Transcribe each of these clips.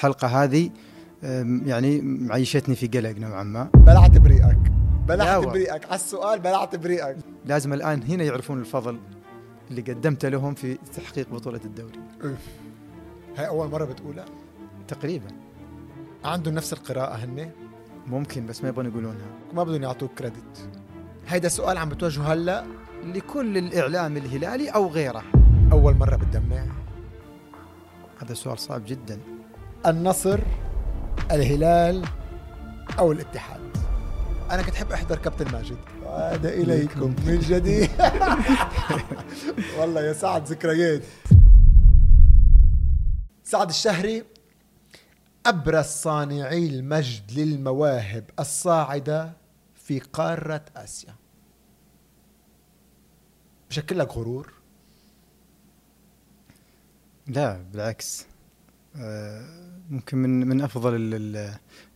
الحلقة هذه يعني معيشتني في قلق نوعا ما. بلعت بريئك بلعت بريئك على السؤال، بلعت بريئك. لازم الآن هنا يعرفون الفضل اللي قدمته لهم في تحقيق بطولة الدوري. هاي أول مرة بتقولها؟ تقريبا. عندهم نفس القراءة هن؟ ممكن، بس ما يبغون يقولونها، ما بدهم يعطوك كريدت. هيدا السؤال عم بتوجهه هلا لكل الإعلام الهلالي أو غيره. أول مرة بتدمع؟ هذا سؤال صعب جدا. النصر، الهلال أو الاتحاد؟ أنا كنت أحب أحضر كابتن ماجد. وعاد إليكم من جديد. والله يا سعد ذكريات. سعد الشهري أبرز صانعي المجد للمواهب الصاعدة في قارة آسيا. بشكل لك غرور؟ لا بالعكس، ممكن من أفضل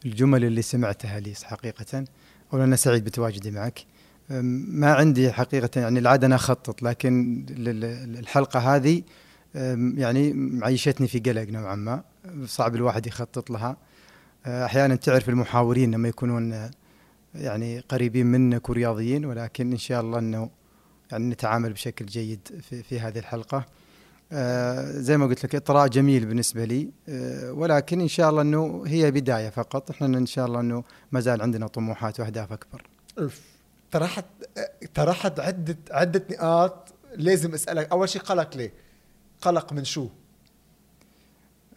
الجمل اللي سمعتها لي حقيقة. أولا أنا سعيد بتواجدي معك. ما عندي حقيقة يعني العادة أنا أخطط، لكن الحلقة هذه يعني معيشتني في قلق نوعا ما، صعب الواحد يخطط لها. أحيانا تعرف المحاورين لما يكونون يعني قريبين منك ورياضيين، ولكن إن شاء الله أنه يعني نتعامل بشكل جيد في هذه الحلقة. زي ما قلت لك إطراء جميل بالنسبة لي، ولكن إن شاء الله أنه هي بداية فقط. إحنا إن شاء الله أنه ما زال عندنا طموحات وأهداف أكبر. طرحت عدة نقاط لازم أسألك. أول شيء قلق، ليه قلق من شو؟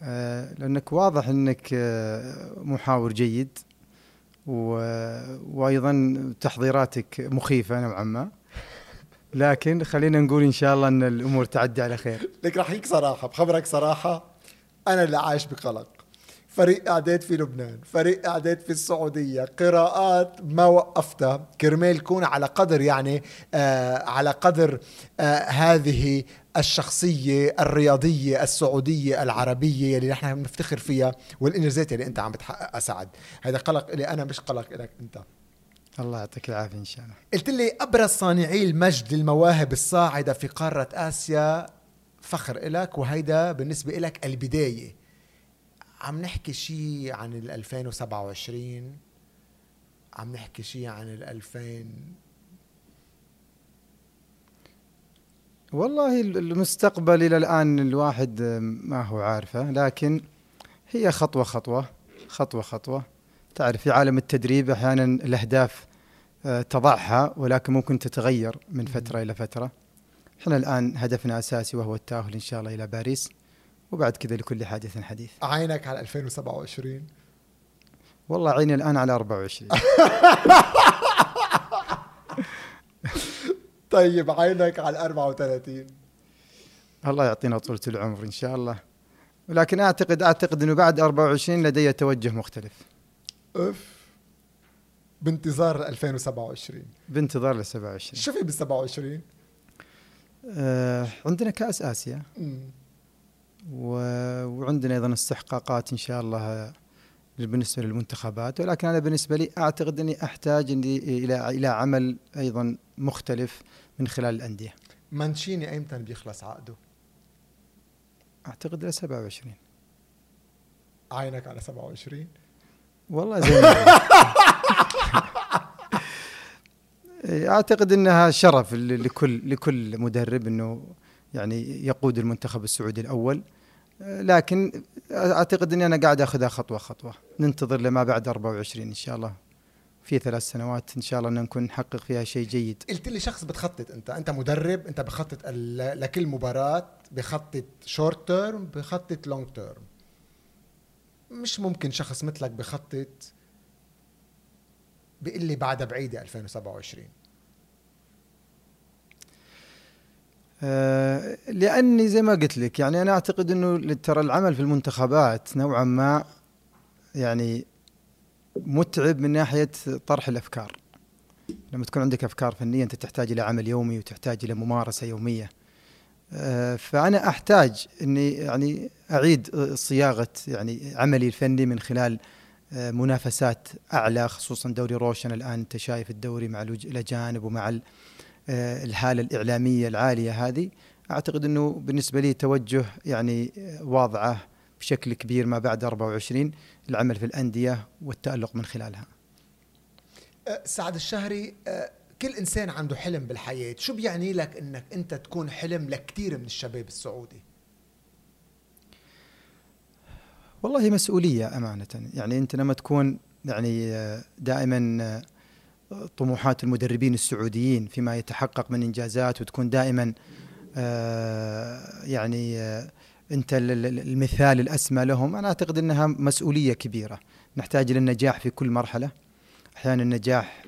لأنك واضح أنك محاور جيد، وأيضا تحضيراتك مخيفة نوعا ما، لكن خلينا نقول إن شاء الله أن الأمور تعدي على خير. لك رح يك صراحة، بخبرك صراحة، أنا اللي عايش بقلق. فريق أعداد في لبنان، فريق أعداد في السعودية، قراءات ما وقفتها كرمال كون على قدر يعني على قدر هذه الشخصية الرياضية السعودية العربية اللي نحن بنفتخر فيها والإنجازات اللي أنت عم بتحققها سعد. هذا قلق لي أنا، مش قلق لك أنت. الله يعطيك العافية. إن شاء الله. قلت لي أبرز صانعي المجد للمواهب الصاعدة في قارة آسيا، فخر إلك، وهيدا بالنسبة إلك البداية. عم نحكي شيء عن 2027، عم نحكي شيء عن 2000؟ والله المستقبل إلى الآن الواحد ما هو عارفه، لكن هي خطوة خطوة خطوة خطوة. تعرف في عالم التدريب أحيانا الأهداف تضعها ولكن ممكن تتغير من فترة إلى فترة. إحنا الآن هدفنا الأساسي وهو التأهل إن شاء الله إلى باريس، وبعد كذا لكل حادث حديث. عينك على 2027؟ والله عيني الآن على 24. طيب عينك على 34؟ الله يعطينا طولة العمر إن شاء الله، ولكن أعتقد أنه بعد 24 لدي توجه مختلف. أف، بانتظار 2027. بانتظار ل 27. شو في بال 27؟ عندنا كأس آسيا، وعندنا أيضا استحقاقات إن شاء الله بالنسبة للمنتخبات، ولكن أنا بالنسبة لي أعتقد أني أحتاج إلى عمل أيضا مختلف من خلال الأندية. مانشيني أيمتى بيخلص عقده؟ أعتقد إلى 27. عينك على 27؟ والله زين. أعتقد أنها شرف لكل مدرب أنه يعني يقود المنتخب السعودي الأول، لكن أعتقد أني أنا قاعد أخذها خطوة خطوة. ننتظر لما بعد 24 إن شاء الله، في 3 سنوات إن شاء الله نكون نحقق فيها شيء جيد. قلت لي شخص بتخطط، أنت مدرب، أنت بخطط لكل مباراة، بخطط شورت تيرم، بخطط لونج تيرم. مش ممكن شخص مثلك بخطط بيقول لي بعدها بعيدة 2027؟ لأني زي ما قلت لك يعني أنا أعتقد أنه ترى العمل في المنتخبات نوعا ما يعني متعب من ناحية طرح الأفكار. لما تكون عندك أفكار فنية أنت تحتاج إلى عمل يومي وتحتاج إلى ممارسة يومية. فأنا أحتاج أني يعني أعيد صياغة يعني عملي الفني من خلال منافسات أعلى، خصوصا دوري روشن الآن. أنت شايف الدوري مع الأجانب ومع الحالة الإعلامية العالية هذه. أعتقد أنه بالنسبة لي توجه يعني واضعة بشكل كبير ما بعد 24، العمل في الأندية والتألق من خلالها. سعد الشهري، كل إنسان عنده حلم بالحياة، شو بيعني لك أنك أنت تكون حلم لكثير من الشباب السعودي؟ والله مسؤولية أمانة، يعني أنت لما تكون يعني دائما طموحات المدربين السعوديين فيما يتحقق من إنجازات، وتكون دائما يعني أنت المثال الأسمى لهم، أنا أعتقد أنها مسؤولية كبيرة. نحتاج للنجاح في كل مرحلة، أحيانا النجاح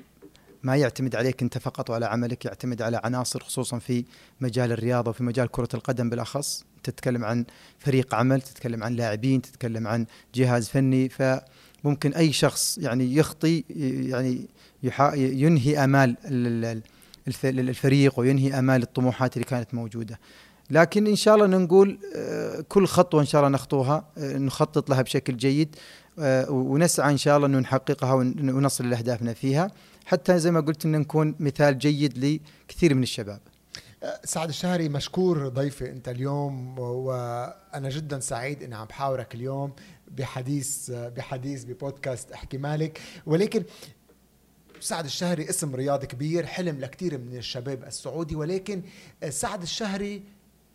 ما يعتمد عليك أنت فقط وعلى عملك، يعتمد على عناصر، خصوصا في مجال الرياضة وفي مجال كرة القدم بالأخص. تتكلم عن فريق عمل، تتكلم عن لاعبين، تتكلم عن جهاز فني، فممكن أي شخص يعني يخطي، يعني ينهي آمال الفريق وينهي آمال الطموحات اللي كانت موجودة. لكن إن شاء الله نقول كل خطوة إن شاء الله نخطوها نخطط لها بشكل جيد، ونسعى إن شاء الله أن نحققها ونصل لأهدافنا فيها، حتى زي ما قلت أن نكون مثال جيد لكثير من الشباب. سعد الشهري، مشكور ضيفي أنت اليوم، وأنا جدا سعيد أني عم بحاورك اليوم بحديث ببودكاست أحكي مالك. ولكن سعد الشهري اسم رياضي كبير، حلم لكثير من الشباب السعودي، ولكن سعد الشهري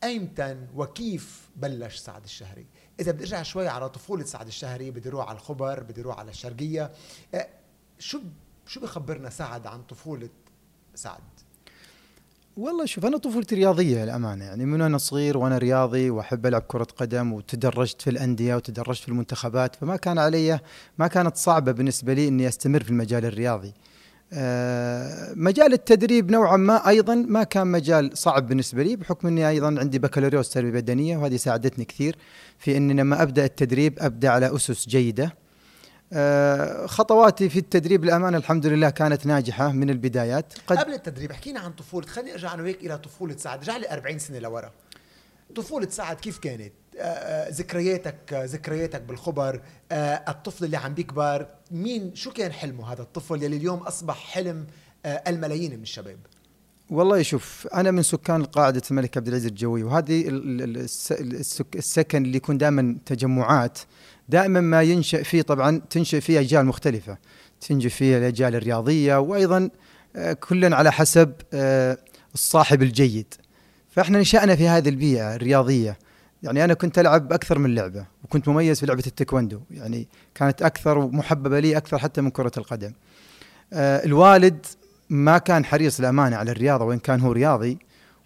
أيمتى وكيف بلش سعد الشهري؟ إذا بدي أرجع شوي على طفولة سعد الشهري، بدي أروح على الخبر، بدي أروح على الشرقية، شو بيخبرنا سعد عن طفولة سعد؟ والله شوف، أنا طفولتي رياضية الأمانة، يعني من أنا صغير وأنا رياضي وأحب ألعب كرة قدم، وتدرجت في الأندية وتدرجت في المنتخبات، فما كان علي، ما كانت صعبة بالنسبة لي إني أستمر في المجال الرياضي. مجال التدريب نوعا ما أيضا ما كان مجال صعب بالنسبة لي، بحكم أني أيضا عندي بكالوريوس تربية بدنية، وهذه ساعدتني كثير في أني لما أبدأ التدريب أبدأ على أسس جيدة. خطواتي في التدريب الأمانة الحمد لله كانت ناجحة من البدايات. قبل التدريب حكينا عن طفولة، خليني أرجع أنا وياك إلى طفولة سعد، رجع لي 40 سنة لورا. طفولة سعد كيف كانت؟ ذكرياتك بالخبر، الطفل اللي عم بيكبر، شو كان حلمه هذا الطفل يلي اليوم أصبح حلم الملايين من الشباب؟ والله شوف، أنا من سكان قاعدة الملك عبد العزيز الجوي، وهذه السكن اللي يكون دائما تجمعات، دائما ما ينشأ فيه، طبعا تنشأ فيه أجيال مختلفة، تنشأ فيه الأجيال الرياضية، وأيضا كلا على حسب الصاحب الجيد. فإحنا نشأنا في هذه البيئة الرياضية، يعني أنا كنت ألعب أكثر من لعبة، وكنت مميز في لعبة التايكوندو، يعني كانت أكثر ومحببة لي أكثر حتى من كرة القدم. الوالد ما كان حريص الأمانة على الرياضة، وإن كان هو رياضي،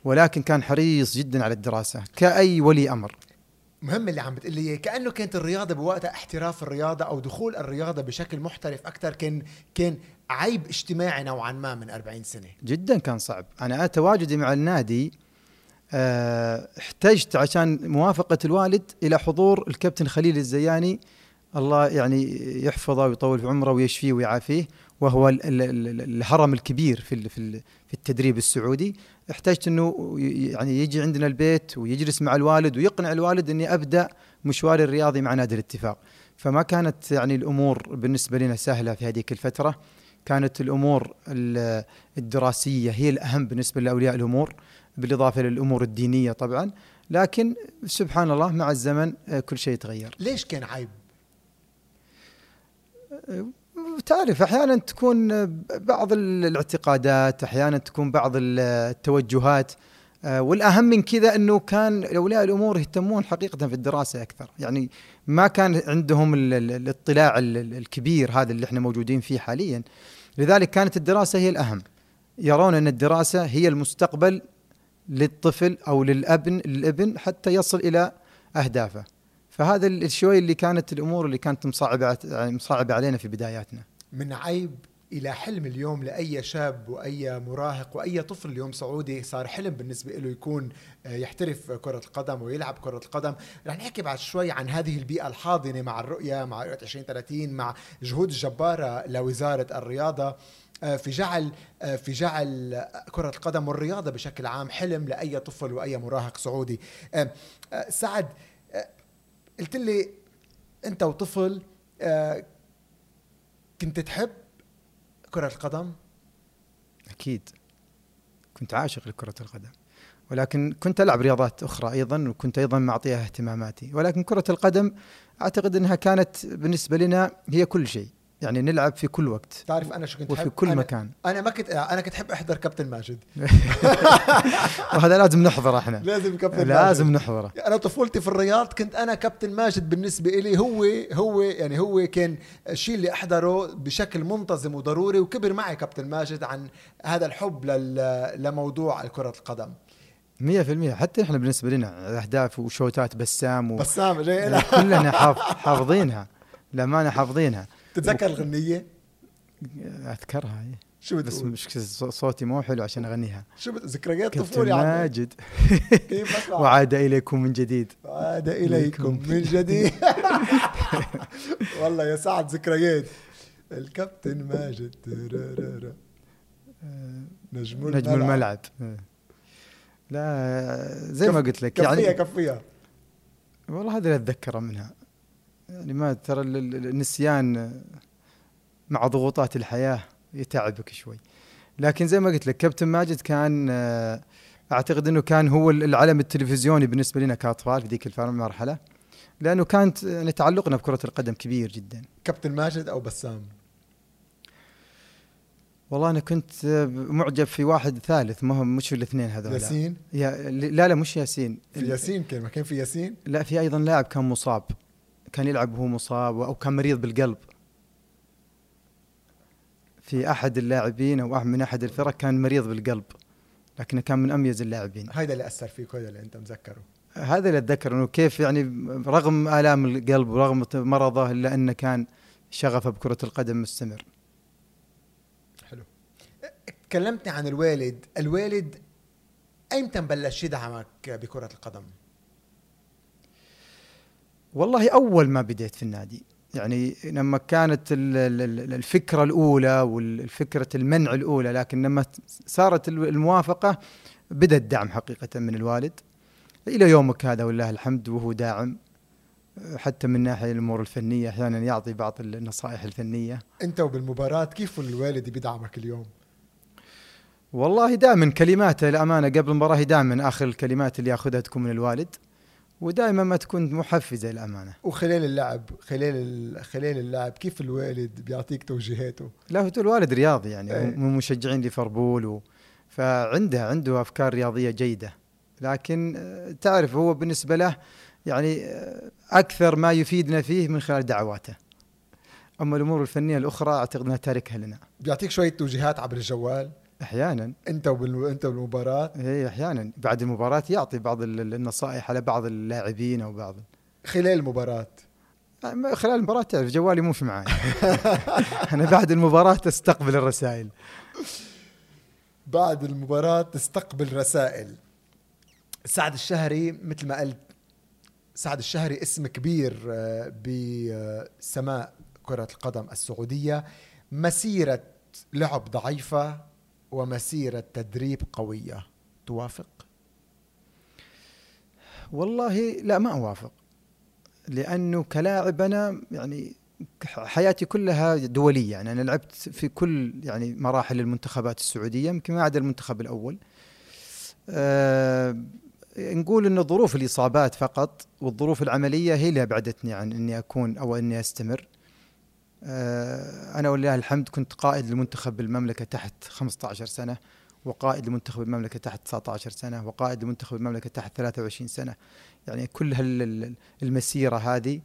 ولكن كان حريص جدا على الدراسة كأي ولي أمر. مهم اللي عم بتقلي، كأنه كانت الرياضة بوقتها، احتراف الرياضة أو دخول الرياضة بشكل محترف أكثر، كان عيب اجتماعي نوعا ما من 40 سنة. جدا كان صعب. أنا تواجدي مع النادي احتجت عشان موافقة الوالد إلى حضور الكابتن خليل الزياني، الله يعني يحفظه ويطول في عمره ويشفيه ويعافيه، وهو الهرم الكبير في التدريب السعودي. احتجت انه يعني يجي عندنا البيت ويجلس مع الوالد ويقنع الوالد اني ابدا مشواري الرياضي مع نادي الاتفاق. فما كانت يعني الامور بالنسبه لنا سهله في هذيك الفتره، كانت الامور الدراسيه هي الاهم بالنسبه لاولياء الامور، بالاضافه للامور الدينيه طبعا. لكن سبحان الله مع الزمن كل شيء تغير. ليش كان عيب؟ تعرف أحيانا تكون بعض الاعتقادات، أحيانا تكون بعض التوجهات، والأهم من كذا أنه كان أولياء الأمور يهتمون حقيقة في الدراسة أكثر، يعني ما كان عندهم الاطلاع الكبير هذا اللي احنا موجودين فيه حاليا، لذلك كانت الدراسة هي الأهم، يرون أن الدراسة هي المستقبل للطفل أو للابن حتى يصل إلى أهدافه. فهذا الشوي اللي كانت الأمور اللي كانت مصعبة علينا في بداياتنا. من عيب إلى حلم اليوم لأي شاب وأي مراهق وأي طفل اليوم سعودي، صار حلم بالنسبة له يكون يحترف كرة القدم ويلعب كرة القدم. رح نحكي بعد شوي عن هذه البيئة الحاضنة مع الرؤية، مع رؤية 2030، مع جهود الجبارة لوزارة الرياضة في جعل كرة القدم والرياضة بشكل عام حلم لأي طفل وأي مراهق سعودي. سعد، قلت لي أنت وطفل كنت تحب كرة القدم؟ أكيد كنت عاشق لكرة القدم، ولكن كنت ألعب رياضات أخرى أيضا، وكنت أيضا معطيها اهتماماتي، ولكن كرة القدم أعتقد أنها كانت بالنسبة لنا هي كل شيء، يعني نلعب في كل وقت. تعرف أنا شو كنت وفي كل مكان. أنا كنت أحب أحضر كابتن ماجد. وهذا لازم نحضره إحنا. لازم كابتن ماجد. لازم نحضره. أنا طفولتي في الرياض كنت أنا كابتن ماجد بالنسبة إلي، هو كان الشيء اللي أحضره بشكل منتظم وضروري، وكبر معي كابتن ماجد عن هذا الحب لموضوع كرة القدم. 100% حتى إحنا بالنسبة لنا أهداف وشوتات بسام. بسام جاي. كلنا حافظينها، لما أنا حافظينها. تتذكر الغنية؟ أذكرها. شو بتقول؟ بس صوتي مو حلو عشان أغنيها. شو ذكريات طفولة يعني؟ كابتن ماجد وعاد إليكم من جديد، وعاد إليكم من جديد. والله يا سعد ذكريات. الكابتن ماجد نجم الملعب. لا زي ما قلت لك كفية والله هذا اللي أتذكره منها. يعني ما ترى النسيان مع ضغوطات الحياة يتعبك شوي، لكن زي ما قلت لك كابتن ماجد كان أعتقد أنه كان هو العلم التلفزيوني بالنسبة لنا كأطفال في ذيك المرحلة، لأنه كانت تعلقنا بكرة القدم كبير جدا. كابتن ماجد أو بسام؟ والله أنا كنت معجب في واحد ثالث، مهم مش الاثنين هذول. ياسين؟ لا مش ياسين. في ياسين كان، ما كان في ياسين؟ لا، في أيضا لاعب كان مصاب، كان يلعب وهو مصاب أو كان مريض بالقلب. في أحد اللاعبين أو من أحد الفرق كان مريض بالقلب، لكنه كان من أميز اللاعبين. هذا اللي أثر فيك، هذا اللي أنت مذكره؟ هذا اللي أتذكر، أنه كيف يعني رغم آلام القلب ورغم مرضه إلا أنه كان شغفه بكرة القدم مستمر. حلو. تكلمتني عن الوالد. الوالد أيمتى بلش يدعمك بكرة القدم؟ والله أول ما بديت في النادي، يعني لما كانت الفكرة الأولى والفكرة المنع الأولى، لكن لما صارت الموافقة بدأ الدعم حقيقة من الوالد إلى يومك هذا والله الحمد، وهو داعم حتى من ناحية الأمور الفنية، أحيانا يعطي بعض النصائح الفنية. أنت وبالمباراة كيف الوالد بيدعمك اليوم؟ والله دائما كلماته الأمانة قبل المباراة، دائما آخر الكلمات اللي يأخذها تكون من الوالد، ودائما ما تكون محفزة للأمانة. وخلال اللعب، خلال اللعب كيف الوالد بيعطيك توجيهاته؟ لا هو الوالد رياضي يعني، من مشجعين ليفربول فعنده أفكار رياضية جيدة، لكن تعرف هو بالنسبة له يعني أكثر ما يفيدنا فيه من خلال دعواته، أما الأمور الفنية الأخرى أعتقد أنها تاركها لنا. بيعطيك شوية توجيهات عبر الجوال؟ احيانا. انت بالمباراه؟ اي احيانا بعد المباراه يعطي بعض النصائح على بعض اللاعبين او بعض. خلال المباراه؟ خلال المباراه تعرف جوالي مو في معي. انا بعد المباراه استقبل الرسائل. بعد المباراه تستقبل رسائل. سعد الشهري مثل ما قلت، سعد الشهري اسم كبير بسماء كره القدم السعوديه، مسيره لعب ضعيفه ومسيرة تدريب قوية، توافق؟ والله لا ما أوافق، لأنه كلاعب أنا يعني حياتي كلها دولية، يعني أنا لعبت في كل يعني مراحل المنتخبات السعودية يمكن ما عدا المنتخب الأول. نقول أن ظروف الإصابات فقط والظروف العملية هي اللي أبعدتني عن أني أكون أو أني أستمر. أنا ولله الحمد كنت قائد لمنتخب المملكة تحت 15 سنة، وقائد لمنتخب المملكة تحت 19 سنة، وقائد لمنتخب المملكة تحت 23 سنة، يعني كل المسيرة هذه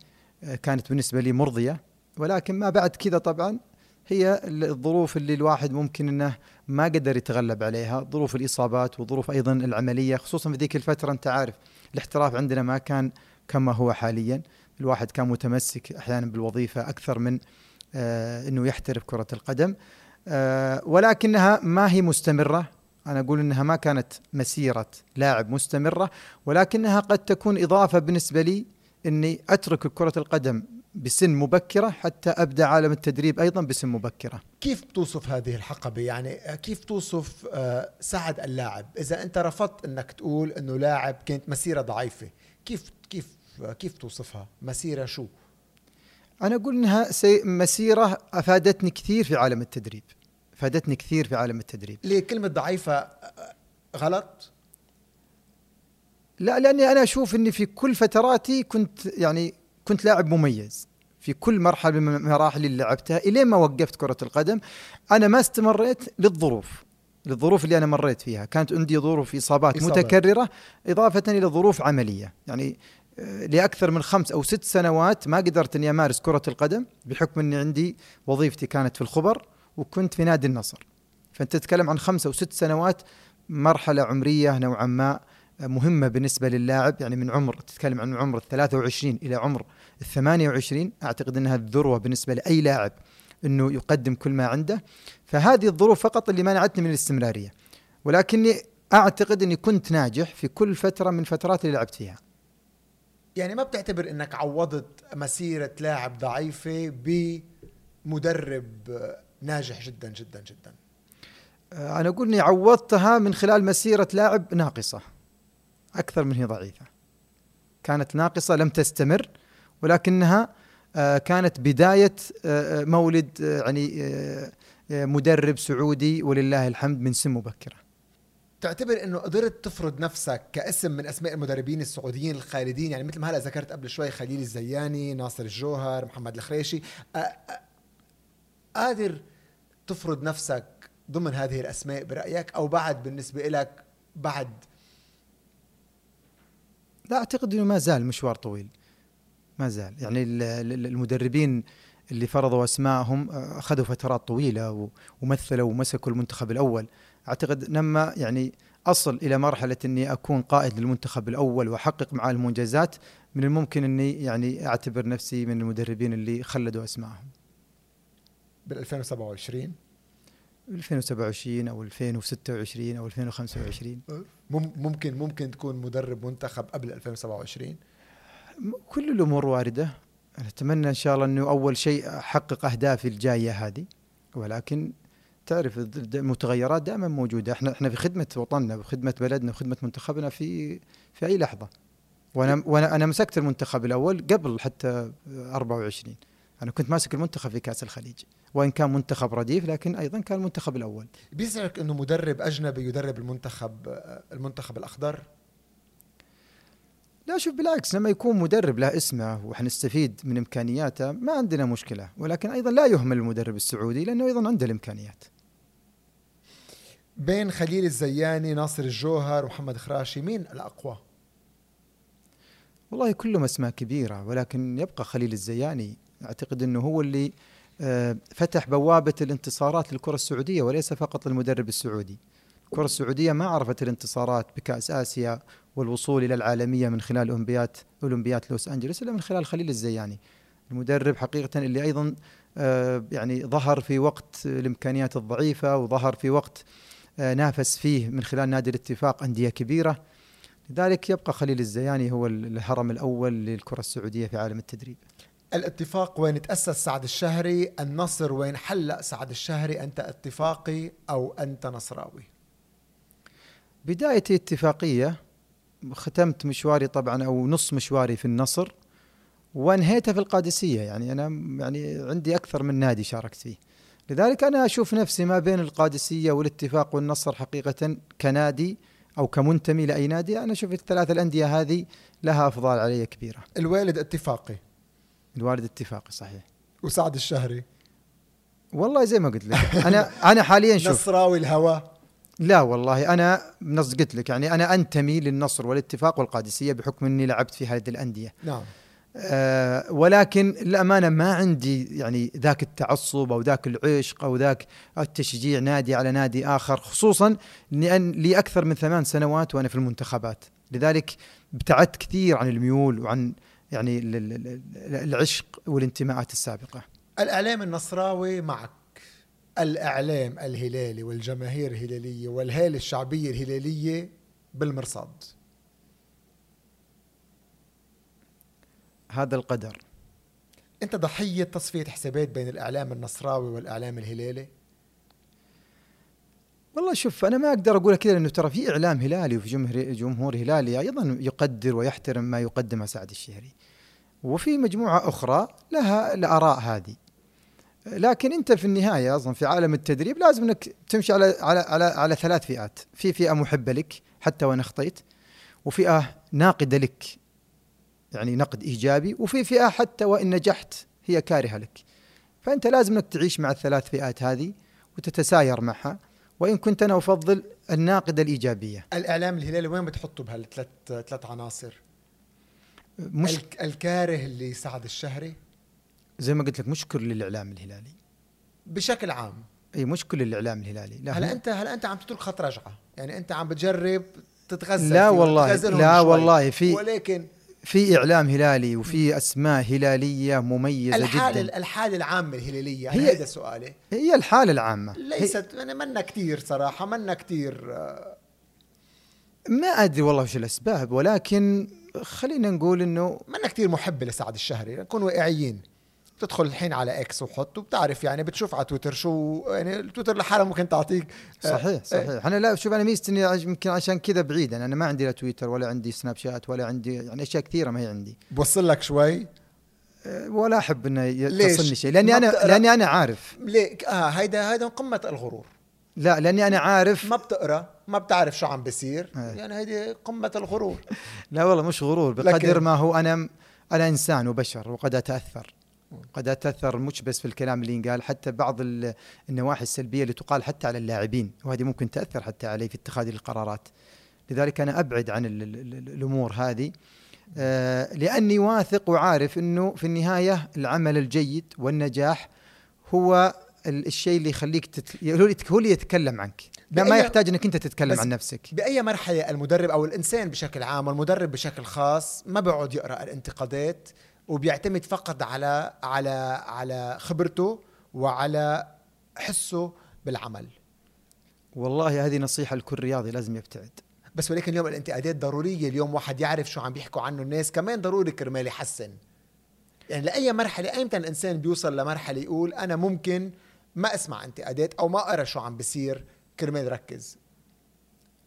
كانت بالنسبة لي مرضية، ولكن ما بعد كذا طبعا هي الظروف اللي الواحد ممكن أنه ما قدر يتغلب عليها، ظروف الإصابات وظروف أيضا العملية، خصوصا في ذيك الفترة أنت عارف الاحتراف عندنا ما كان كما هو حاليا، الواحد كان متمسك أحيانا بالوظيفة أكثر من أنه يحترف كرة القدم، ولكنها ما هي مستمرة. أنا أقول أنها ما كانت مسيرة لاعب مستمرة، ولكنها قد تكون إضافة بالنسبة لي أني أترك كرة القدم بسن مبكرة حتى أبدأ عالم التدريب أيضا بسن مبكرة. كيف توصف هذه الحقبة؟ يعني كيف توصف سعد اللاعب؟ إذا أنت رفضت أنك تقول أنه لاعب كانت مسيرة ضعيفة، كيف توصفها؟ مسيرة شو؟ أنا أقول أنها مسيرة أفادتني كثير في عالم التدريب، أفادتني كثير في عالم التدريب. ليه كلمة ضعيفة غلط؟ لا، لأني أنا أشوف أني في كل فتراتي كنت يعني كنت لاعب مميز في كل مرحلة من مراحل اللي لعبتها إلين ما وقفت كرة القدم. أنا ما استمريت للظروف اللي أنا مريت فيها، كانت عندي ظروف إصابات متكررة إضافة إلى ظروف عملية، يعني لأكثر من 5 أو 6 سنوات ما قدرت أني أمارس كرة القدم بحكم أني عندي وظيفتي كانت في الخبر وكنت في نادي النصر. فأنت تتكلم عن 5 أو 6 سنوات، مرحلة عمرية نوعا ما مهمة بالنسبة للاعب، يعني من عمر تتكلم عن عمر 23 إلى عمر 28، أعتقد أنها الذروة بالنسبة لأي لاعب أنه يقدم كل ما عنده. فهذه الظروف فقط اللي منعتني من الاستمرارية، ولكني أعتقد أني كنت ناجح في كل فترة من فترات اللي لعبت فيها. يعني ما بتعتبر أنك عوضت مسيرة لاعب ضعيفة بمدرب ناجح جدا جدا جدا؟ أنا أقول أني عوضتها من خلال مسيرة لاعب ناقصة أكثر من هي ضعيفة، كانت ناقصة لم تستمر، ولكنها كانت بداية مولد يعني مدرب سعودي ولله الحمد من سن مبكرة. تعتبر أنه قدرت تفرض نفسك كاسم من أسماء المدربين السعوديين الخالدين، يعني مثل ما هلأ ذكرت قبل شوي خليل الزياني، ناصر الجوهر، محمد الخراشي، قادر تفرض نفسك ضمن هذه الأسماء برأيك، أو بعد بالنسبة لك بعد؟ لا، أعتقد أنه ما زال مشوار طويل، ما زال، يعني المدربين اللي فرضوا أسمائهم أخذوا فترات طويلة ومثلوا ومسكوا المنتخب الأول. أعتقد لما يعني أصل إلى مرحلة أني أكون قائد للمنتخب الأول وأحقق معاه المنجزات، من الممكن أني يعني أعتبر نفسي من المدربين اللي خلدوا أسمائهم. بال2027 2027 أو 2026 أو 2025 ممكن تكون مدرب منتخب قبل 2027. كل الأمور واردة، أتمنى إن شاء الله أنه أول شيء أحقق أهدافي الجاية هذه، ولكن تعرف المتغيرات دائما موجودة. إحنا في خدمة وطننا وخدمة بلدنا وخدمة منتخبنا في أي لحظة. وأنا مسكت المنتخب الأول قبل حتى 24، أنا كنت ماسك المنتخب في كأس الخليج، وإن كان منتخب رديف لكن أيضا كان المنتخب الأول. بيسعك أنه مدرب أجنبي يدرب المنتخب الأخضر؟ لا، شوف بالعكس، لما يكون مدرب له اسمه وحنستفيد من إمكانياته ما عندنا مشكلة، ولكن أيضا لا يهمل المدرب السعودي لأنه أيضا عنده الإمكانيات. بين خليل الزياني، ناصر الجوهر، ومحمد خراشي، مين الأقوى؟ والله كلهم أسماء كبيرة، ولكن يبقى خليل الزياني، أعتقد أنه هو اللي فتح بوابة الانتصارات للكرة السعودية وليس فقط للمدرب السعودي. الكرة السعودية ما عرفت الانتصارات بكأس آسيا والوصول إلى العالمية من خلال أولمبيات لوس أنجلوس إلا من خلال خليل الزياني، المدرب حقيقة اللي أيضا يعني ظهر في وقت الإمكانيات الضعيفة، وظهر في وقت نافس فيه من خلال نادي الاتفاق أندية كبيرة. لذلك يبقى خليل الزياني هو الهرم الأول للكرة السعودية في عالم التدريب. الاتفاق وين تأسس سعد الشهري، النصر وين حلق سعد الشهري، أنت اتفاقي أو أنت نصراوي؟ بدايتي اتفاقية، ختمت مشواري طبعا أو نص مشواري في النصر وانهيته في القادسية، يعني أنا يعني عندي أكثر من نادي شاركت فيه، لذلك أنا أشوف نفسي ما بين القادسية والاتفاق والنصر حقيقة كنادي أو كمنتمي لأي نادي. أنا أشوف الثلاث الأندية هذه لها أفضال علي كبيرة. الوالد اتفاقي؟ الوالد اتفاقي صحيح. وسعد الشهري؟ والله زي ما قلت لك انا حاليا شوف نصراوي الهوى. لا والله انا قلت لك يعني انا انتمي للنصر والاتفاق والقادسيه بحكم اني لعبت في هذه الانديه. نعم. ولكن الامانه ما عندي يعني ذاك التعصب او ذاك العشق او ذاك التشجيع نادي على نادي اخر، خصوصا لان لي اكثر من 8 سنوات وانا في المنتخبات، لذلك ابتعدت كثير عن الميول وعن يعني العشق والانتماءات السابقة. الإعلام النصراوي معك، الإعلام الهلالي والجماهير الهلالية والهالة الشعبية الهلالية بالمرصاد. هذا القدر. أنت ضحية تصفية حسابات بين الإعلام النصراوي والإعلام الهلالي؟ والله شوف أنا ما أقدر أقول كذا، لأنه ترى في إعلام هلالي وفي جمهور هلالي أيضا يقدر ويحترم ما يقدمه سعد الشهري، وفي مجموعة أخرى لها الآراء هذه. لكن أنت في النهاية أصلا في عالم التدريب لازم أنك تمشي على 3 فئات، في فئة محبة لك حتى وإن أخطيت، وفئة ناقدة لك يعني نقد إيجابي، وفي فئة حتى وإن نجحت هي كارهة لك. فأنت لازم أنك تعيش مع الثلاث فئات هذه وتتساير معها، وإن كنت أنا أفضل الناقدة الإيجابية. الإعلام الهلالي وين بتحطه بهالثلاث عناصر؟ مش الكاره اللي سعد الشهري زي ما قلت لك، مشكل للإعلام الهلالي بشكل عام. أي مشكل للإعلام الهلالي. هل أنت عم تترك خط رجعة؟ يعني أنت عم بتجرب تتغزل؟ لا والله، لا والله. ولكن في إعلام هلالي وفي أسماء هلالية مميزة جدا. الحالة العامة الهلالية هذا سؤالي. هي الحالة العامة ليست منا كثير صراحة، منا كثير. ما أدري والله وش الأسباب، ولكن خلينا نقول إنه منا كثير محبة لسعد الشهري، نكون واقعيين. تدخل الحين على اكس وحط وبتعرف، يعني بتشوف على تويتر شو، يعني تويتر لحاله ممكن تعطيك. صحيح صحيح. انا لا شوف، انا ميزتني يمكن عشان كذا بعيد، انا ما عندي لا تويتر ولا عندي سناب شات ولا عندي يعني اشياء كثيره ما هي عندي. بوصل لك شوي ولا احب انه يتصلني شيء، لاني انا عارف ليه. هيدا قمه الغرور. لا لاني انا عارف، ما بتقرا، ما بتعرف شو عم بيصير. يعني هيدي قمه الغرور. لا والله مش غرور، بقدر ما هو انا انسان وبشر، وقد اتاثر، قد أتأثر مش بس في الكلام اللي ينقال، حتى بعض النواحي السلبية اللي تقال حتى على اللاعبين، وهذه ممكن تأثر حتى علي في اتخاذ القرارات. لذلك أنا أبعد عن الأمور هذه، لأني واثق وعارف أنه في النهاية العمل الجيد والنجاح هو الشيء اللي يخليك هو اللي يتكلم عنك، ما يحتاج أنك أنت تتكلم عن نفسك. بأي مرحلة المدرب أو الإنسان بشكل عام والمدرب بشكل خاص ما بيقعد يقرأ الانتقادات، وبيعتمد فقط على خبرته وعلى حسه بالعمل؟ والله هذه نصيحة لكل رياضي لازم يبتعد. بس ولكن اليوم الانتقادات ضرورية، اليوم واحد يعرف شو عم بيحكوا عنه الناس كمان ضروري كرمال يحسن. يعني لأي مرحلة، أيمتى الإنسان بيوصل لمرحلة يقول أنا ممكن ما أسمع انتقادات أو ما أقرأ شو عم بيصير كرمال ركز؟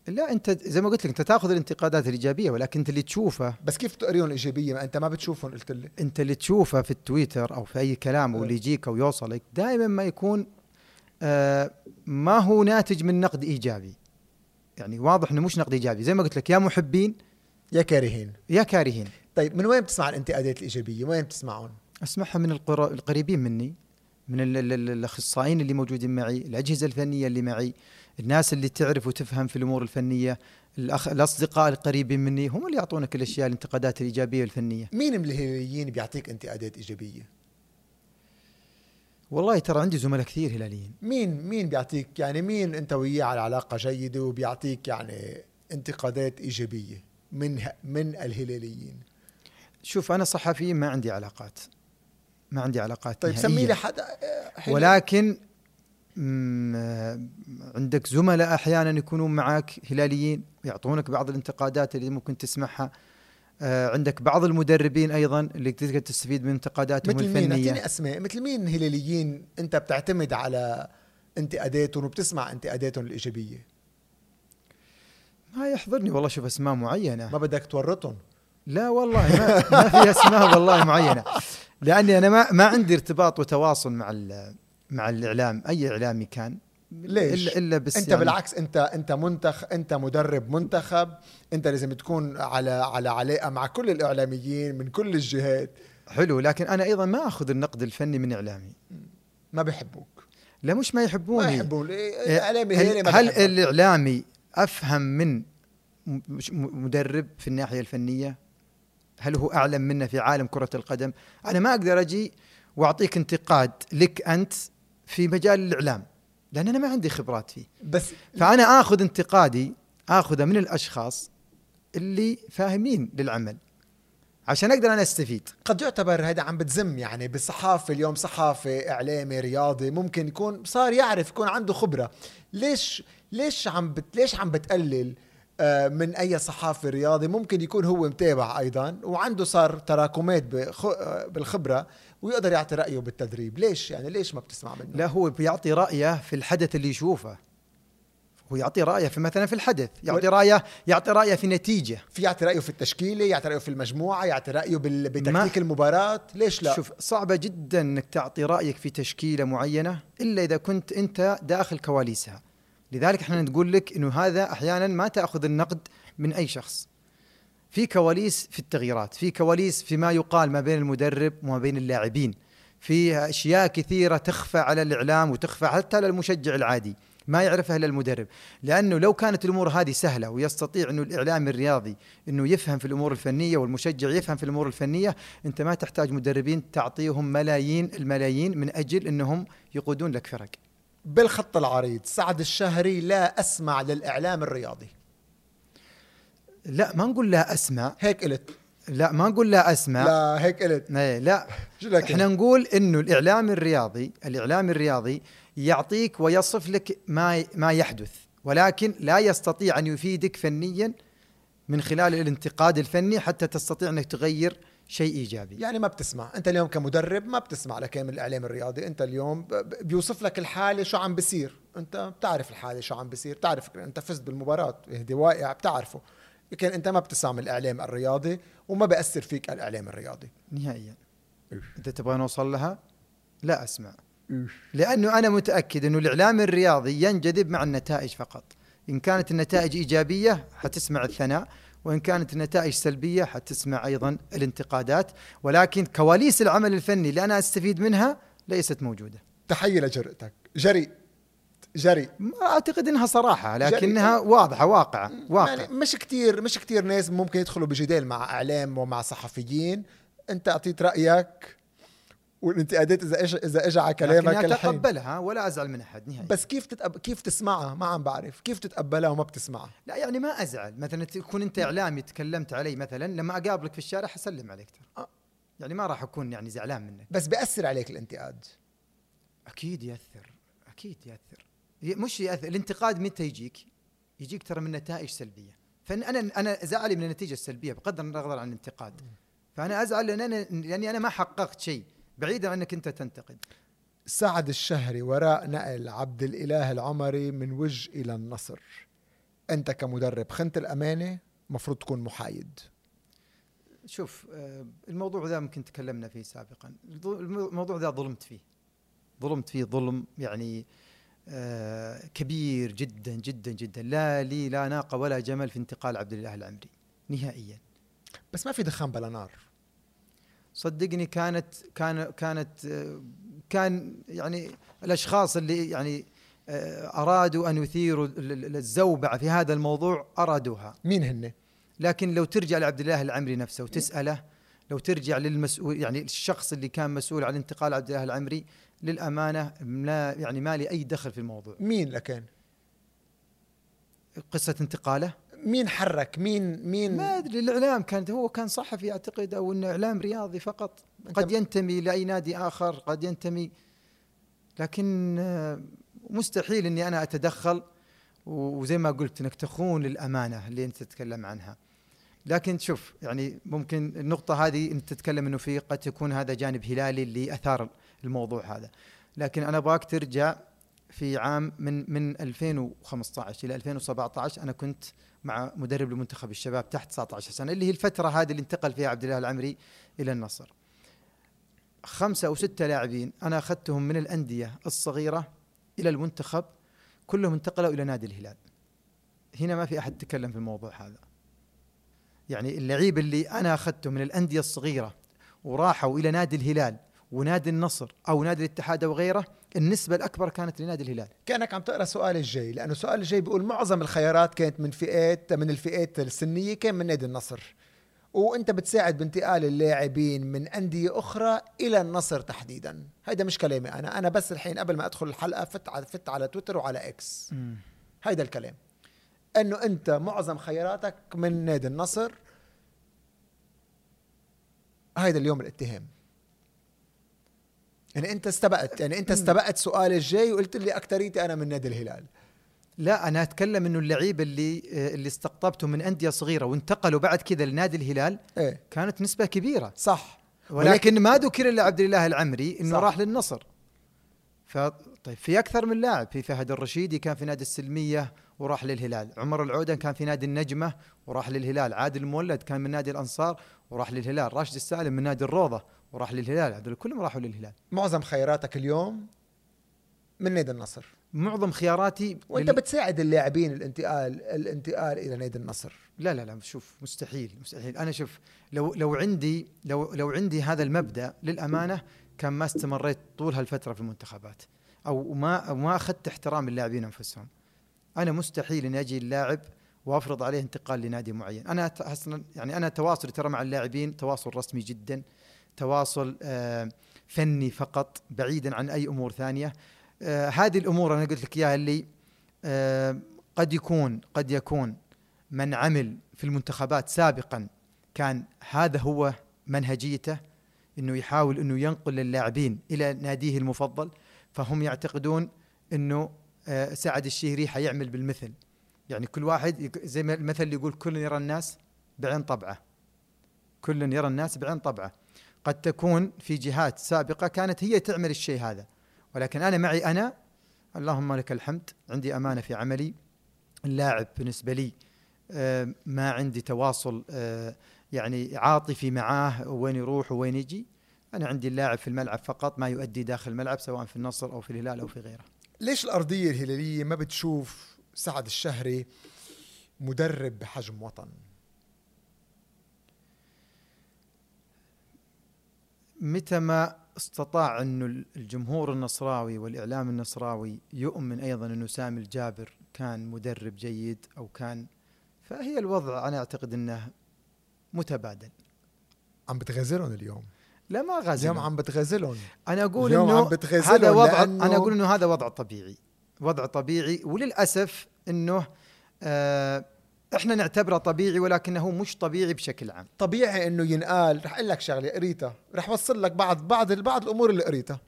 لا، انت زي ما قلت لك انت تاخذ الانتقادات الايجابيه، ولكن انت اللي تشوفه. بس كيف تقريهم الايجابيه ما انت ما بتشوفهم؟ قلت لي انت اللي تشوفه في التويتر او في اي كلام واللي يجيك او يوصلك دائما ما يكون ما هو ناتج من نقد ايجابي. يعني واضح انه مش نقد ايجابي، زي ما قلت لك يا محبين يا كارهين. يا كارهين. طيب من وين بتسمع الانتقادات الايجابيه؟ وين بتسمعهم؟ اسمعها من القريبين مني، من الاخصائيين اللي موجودين معي، الاجهزه الفنيه اللي معي، الناس اللي تعرف وتفهم في الامور الفنيه، الاصدقاء القريبين مني هم اللي يعطونك الاشياء الانتقادات الايجابيه الفنيه. مين من الهلاليين بيعطيك انتقادات ايجابيه؟ والله ترى عندي زملاء كثير هلاليين. مين بيعطيك، يعني مين انت وياه على علاقه جيده وبيعطيك يعني انتقادات ايجابيه من الهلاليين؟ شوف انا صحفي، ما عندي علاقات. طيب سمي لي حدا حلو. ولكن عندك زملاء أحيانا يكونون معك هلاليين يعطونك بعض الانتقادات اللي ممكن تسمعها. عندك بعض المدربين أيضا اللي تقدر تستفيد من انتقاداتهم الفنية. أعطيني أسماء، مثل مين هلاليين أنت بتعتمد على انتقاداتهم وبتسمع انتقاداتهم الإيجابية؟ ما يحضرني والله شوف أسماء معينة. ما بدك تورطهم؟ لا والله ما في أسماء والله معينة، لأني أنا ما عندي ارتباط وتواصل مع الإعلام، أي إعلامي كان. ليش؟ إلا بس أنت يعني بالعكس، أنت مدرب منتخب، أنت لازم تكون على علاقة مع كل الإعلاميين من كل الجهات. حلو، لكن أنا أيضا ما أخذ النقد الفني من إعلامي. ما بيحبوك؟ لا مش ما يحبوني، ما يحبون إعلامي هيني. هل الإعلامي أفهم من مدرب في الناحية الفنية؟ هل هو أعلم منا في عالم كرة القدم؟ أنا ما أقدر أجي وأعطيك انتقاد لك أنت في مجال الإعلام لأن أنا ما عندي خبرات فيه. بس فأنا آخذ انتقادي، آخذه من الأشخاص اللي فاهمين للعمل عشان أقدر أنا أستفيد. قد يعتبر هذا عم بتزم يعني بالصحافة اليوم، صحافة إعلامي رياضي ممكن يكون صار يعرف، يكون عنده خبرة. ليش عم بتقلل من أي صحافي رياضي ممكن يكون هو متابع أيضا وعنده صار تراكمات بالخبرة ويقدر يعطي رأيه بالتدريب؟ ليش يعني ليش ما بتسمع منه؟ لا هو بيعطي رأيه في الحدث اللي يشوفه، هو يعطي رأيه في مثلا في الحدث، يعطي رأيه في نتيجة، في يعطي رأيه في التشكيلة، يعطي رأيه في المجموعة، يعطي رأيه بتكتيك المباراة. ليش لا؟ شوف صعبة جدا إنك تعطي رأيك في تشكيلة معينة إلا إذا كنت أنت داخل كواليسها. لذلك احنا نقول لك انه هذا احيانا ما تاخذ النقد من اي شخص، في كواليس في التغييرات، في كواليس فيما يقال ما بين المدرب وما بين اللاعبين، في أشياء كثيرة تخفى على الإعلام وتخفى حتى للمشجع العادي، ما يعرفها إلا المدرب. لأنه لو كانت الأمور هذه سهلة ويستطيع أنه الإعلام الرياضي أنه يفهم في الأمور الفنية والمشجع يفهم في الأمور الفنية، أنت ما تحتاج مدربين تعطيهم ملايين الملايين من أجل أنهم يقودون لك فرق. بالخط العريض سعد الشهري لا أسمع للإعلام الرياضي. لا ما نقول لا أسمع، هيك قلت. لا ما نقول لا أسمع، لا هيك قلت. لا احنا نقول أنه الإعلام الرياضي يعطيك ويصف لك ما يحدث، ولكن لا يستطيع أن يفيدك فنيا من خلال الانتقاد الفني حتى تستطيع أنك تغير شيء إيجابي. يعني ما بتسمع أنت اليوم كمدرب، ما بتسمع لكلام الإعلام الرياضي. أنت اليوم بيوصف لك الحالة شو عم بيصير، أنت بتعرف الحالة شو عم بيصير، بتعرف أنت فزت بالمباراة يهدي واقع بتعرفه، لكن أنت ما بتسمع الإعلام الرياضي وما بأثر فيك الإعلام الرياضي نهائيا. أنت تبغى نوصل لها؟ لا أسمع، لأنه أنا متأكد أنه الإعلام الرياضي ينجذب مع النتائج فقط. إن كانت النتائج إيجابية حتسمع الثناء، وإن كانت النتائج سلبية حتسمع أيضا الانتقادات، ولكن كواليس العمل الفني اللي أنا أستفيد منها ليست موجودة. تحية لجرأتك. جري ما أعتقد أنها صراحة، لكنها واضحة واقعة. يعني مش كتير ناس ممكن يدخلوا بجدال مع أعلام ومع صحفيين. أنت أعطيت رأيك والانتقادات اذا اجى على كلامك الحين تتقبلها ولا ازعل من احد نهائي. بس كيف تسمعها؟ ما عم بعرف كيف تتقبلها وما بتسمعها. لا يعني ما ازعل، مثلا تكون انت اعلامي تكلمت علي مثلا، لما اقابلك في الشارع حسلم عليك ترى. يعني ما راح اكون يعني زعلان منك، بس بياثر عليك الانتقاد. اكيد ياثر. مش ياثر الانتقاد، متى يجيك ترى من نتائج سلبيه. فانا زعلي من النتيجه السلبيه بقدر ما اقدر عن الانتقاد. فانا ازعل لاني انا ما حققت شيء، بعيدا عنك أنت تنتقد. سعد الشهري وراء نقل عبد الإله العمري من وج إلى النصر، أنت كمدرب خنت الأمانة، مفروض تكون محايد. شوف الموضوع ذا ممكن تكلمنا فيه سابقا، الموضوع ذا ظلمت فيه ظلم يعني كبير جدا جدا جدا. لا لي لا ناقة ولا جمل في انتقال عبد الإله العمري نهائيا. بس ما في دخان بلا نار، صدقني. كان يعني الاشخاص اللي يعني ارادوا ان يثيروا الزوبعه في هذا الموضوع ارادوها. مين هن؟ لكن لو ترجع لعبد الله العمري نفسه وتساله، لو ترجع للمسؤول يعني الشخص اللي كان مسؤول عن انتقال عبد الله العمري، للامانه لا يعني ما لي اي دخل في الموضوع. مين لكان؟ قصه انتقاله مين حرك؟ مين ما ادري. الاعلام هو كان صحفي اعتقد، او انه اعلام رياضي فقط، قد ينتمي لاي نادي اخر، قد ينتمي، لكن مستحيل اني انا اتدخل. وزي ما قلت انك تخون الامانه اللي انت تتكلم عنها. لكن شوف يعني ممكن النقطه هذه انت تتكلم انه في قد يكون هذا جانب هلالي اللي اثار الموضوع هذا، لكن انا ابغاك ترجع في عام من 2015 الى 2017. انا كنت مع مدرب لمنتخب الشباب تحت 19 سنة، اللي هي الفترة هذه اللي انتقل فيها عبد الله العمري إلى النصر. 5 أو 6 لاعبين أنا أخذتهم من الأندية الصغيرة إلى المنتخب، كلهم انتقلوا إلى نادي الهلال. هنا ما في أحد تكلم في الموضوع هذا. يعني اللعيبة اللي أنا أخذتهم من الأندية الصغيرة وراحوا إلى نادي الهلال ونادي النصر أو نادي الاتحاد وغيره، النسبة الأكبر كانت لنادي الهلال. كأنك عم تقرأ سؤال الجاي، لأنه سؤال الجاي بيقول معظم الخيارات كانت من الفئات السنية، كان من نادي النصر، وأنت بتساعد بانتقال اللاعبين من أندية أخرى إلى النصر تحديدا. هيدا مش كلامي أنا بس الحين قبل ما أدخل الحلقة فت على تويتر وعلى إكس. هيدا الكلام، أنه أنت معظم خياراتك من نادي النصر. هيدا اليوم الاتهام. يعني انت استبقت سؤال الجاي وقلت لي اكثريتي انا من نادي الهلال. لا انا اتكلم انه اللعيبه اللي استقطبتهم من انديه صغيره وانتقلوا بعد كذا لنادي الهلال، إيه؟ كانت نسبه كبيره صح، ولكن ما ذكر الا عبد الله العمري انه راح للنصر. طيب في اكثر من لاعب، في فهد الرشيدي كان في نادي السلميه وراح للهلال، عمر العودن كان في نادي النجمه وراح للهلال، عادل المولد كان من نادي الانصار وراح للهلال، راشد السعلم من نادي الروضه وراح للهلال. هذول كلهم راحوا للهلال. معظم خياراتك اليوم من نادي النصر. معظم خياراتي. وانت بتساعد اللاعبين الانتقال الى نادي النصر. لا لا لا، شوف مستحيل مستحيل. انا شوف لو عندي هذا المبدا للامانه كان ما استمريت طول هالفتره في المنتخبات، او ما اخذت احترام اللاعبين انفسهم. انا مستحيل اني اجي اللاعب وافرض عليه انتقال لنادي معين. انا اصلا يعني انا تواصلي ترى مع اللاعبين تواصل رسمي جدا، تواصل فني فقط، بعيدا عن اي امور ثانيه. هذه الامور انا قلت لك اياها اللي قد يكون من عمل في المنتخبات سابقا كان هذا هو منهجيته، انه يحاول انه ينقل اللاعبين الى ناديه المفضل، فهم يعتقدون انه سعد الشهري حيعمل بالمثل. يعني كل واحد زي ما المثل يقول كل يرى الناس بعين طبعه، كل يرى الناس بعين طبعه. قد تكون في جهات سابقه كانت هي تعمل الشيء هذا، ولكن أنا معي أنا اللهم لك الحمد، عندي أمانة في عملي. اللاعب بالنسبة لي ما عندي تواصل يعني عاطفي معاه، وين يروح وين يجي. أنا عندي اللاعب في الملعب فقط، ما يؤدي داخل الملعب سواء في النصر أو في الهلال أو في غيره. ليش الأرضية الهلالية ما بتشوف سعد الشهري مدرب بحجم وطن؟ متى ما استطاع أنه الجمهور النصراوي والإعلام النصراوي يؤمن أيضا أنه سامي الجابر كان مدرب جيد أو كان، فهي الوضع أنا أعتقد أنه متبادل. عم بتغازلهم اليوم؟ لا ما غازلهم، اليوم عم بتغازلهم. أنا أقول أنه هذا وضع، أنا أقول أنه هذا وضع طبيعي، وضع طبيعي. وللأسف أنه احنا نعتبره طبيعي ولكنه مش طبيعي بشكل عام. طبيعي انه ينقال. رح اقول لك شغله قريتها، رح اوصل لك بعض الامور اللي قريتها.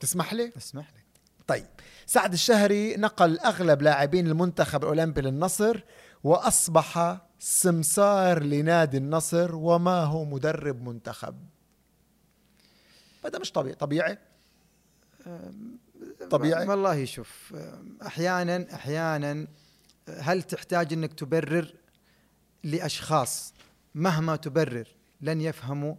تسمح لي؟ اسمح لي. طيب، سعد الشهري نقل اغلب لاعبين المنتخب الاولمبي للنصر، واصبح سمسار لنادي النصر، وما هو مدرب منتخب. هذا مش طبيعي. طبيعي والله. شوف، احيانا هل تحتاج أنك تبرر لأشخاص؟ مهما تبرر لن يفهموا.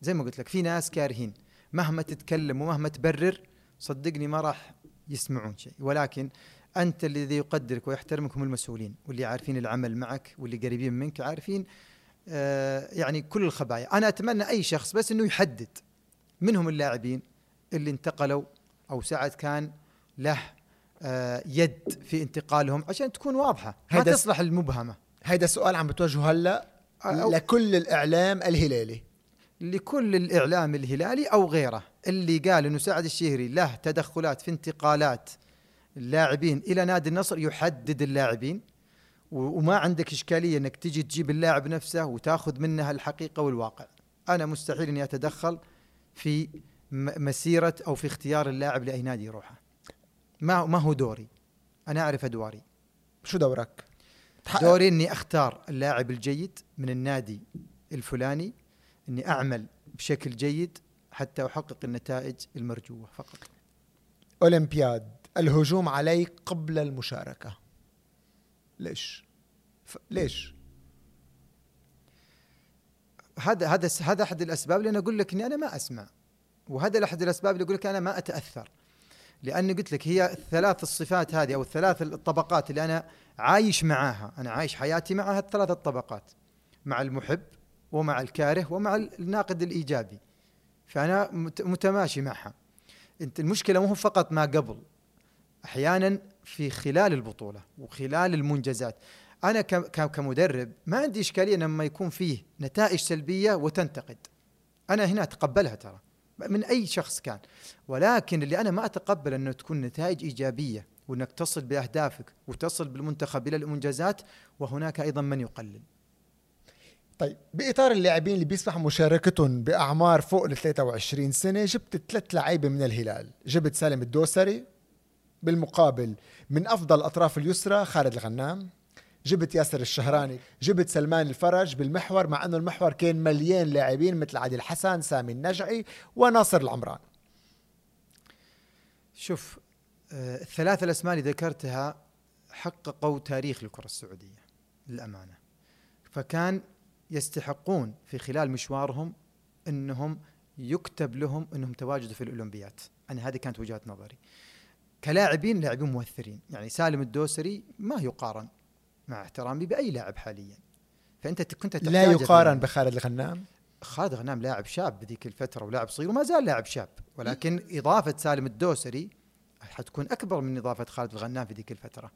زي ما قلت لك في ناس كارهين، مهما تتكلم ومهما تبرر صدقني ما راح يسمعون شيء. ولكن أنت الذي يقدرك ويحترمك هم المسؤولين، واللي عارفين العمل معك واللي قريبين منك، عارفين يعني كل الخبايا. أنا أتمنى أي شخص بس أنه يحدد. منهم اللاعبين اللي انتقلوا أو سعد كان له يد في انتقالهم، عشان تكون واضحة ما تصلح المبهمة. هيدا سؤال عم بتوجهه هلأ لكل الإعلام الهلالي، لكل الإعلام الهلالي أو غيره، اللي قال أنه سعد الشهري له تدخلات في انتقالات اللاعبين إلى نادي النصر. يحدد اللاعبين، وما عندك إشكالية أنك تجي تجيب اللاعب نفسه وتأخذ منها الحقيقة والواقع. أنا مستحيل أني أتدخل في مسيرة أو في اختيار اللاعب لأي نادي يروحه. ما هو دوري. أنا أعرف أدواري. شو دورك؟ دوري أني أختار اللاعب الجيد من النادي الفلاني، أني أعمل بشكل جيد حتى أحقق النتائج المرجوة فقط. أولمبياد، الهجوم علي قبل المشاركة. ليش؟ هذا أحد الأسباب. لأن أقول لك أني أنا ما أسمع، وهذا أحد الأسباب اللي أقول لك أنا ما أتأثر. لأني قلت لك هي الثلاث الصفات هذه أو الثلاث الطبقات اللي أنا عايش معاها. أنا عايش حياتي معها الثلاث الطبقات، مع المحب ومع الكاره ومع الناقد الإيجابي، فأنا متماشي معها. المشكلة مو فقط ما قبل، أحيانا في خلال البطولة وخلال المنجزات. أنا كمدرب ما عندي إشكالية لما يكون فيه نتائج سلبية وتنتقد، أنا هنا أتقبلها ترى من أي شخص كان. ولكن اللي أنا ما أتقبل أنه تكون نتائج إيجابية، وأنك تصل بأهدافك وتصل بالمنتخب إلى المنجزات، وهناك أيضا من يقلل. طيب، بإطار اللاعبين اللي بيسمح مشاركتهم بأعمار فوق ال 23 سنة، جبت 3 لعيبة من الهلال. جبت سالم الدوسري، بالمقابل من أفضل أطراف اليسرى خالد الغنام. جبت ياسر الشهراني، جبت سلمان الفرج بالمحور، مع أنه المحور كان مليان لاعبين مثل علي الحسن، سامي النجعي، وناصر العمران. شوف، الثلاثة الأسماء اللي ذكرتها حققوا تاريخ للكرة السعودية للأمانة، فكان يستحقون في خلال مشوارهم أنهم يكتب لهم أنهم تواجدوا في الأولمبيات. أنا هذه كانت وجهة نظري. كلاعبين لاعبين مؤثرين، يعني سالم الدوسري ما يقارن مع احترامي بأي لاعب حاليا. فأنت كنت لا يقارن بخالد الغنام. خالد الغنام لاعب شاب بذيك الفترة ولاعب صغير وما زال لاعب شاب، ولكن إضافة سالم الدوسري حتكون أكبر من إضافة خالد الغنام في ذيك الفترة.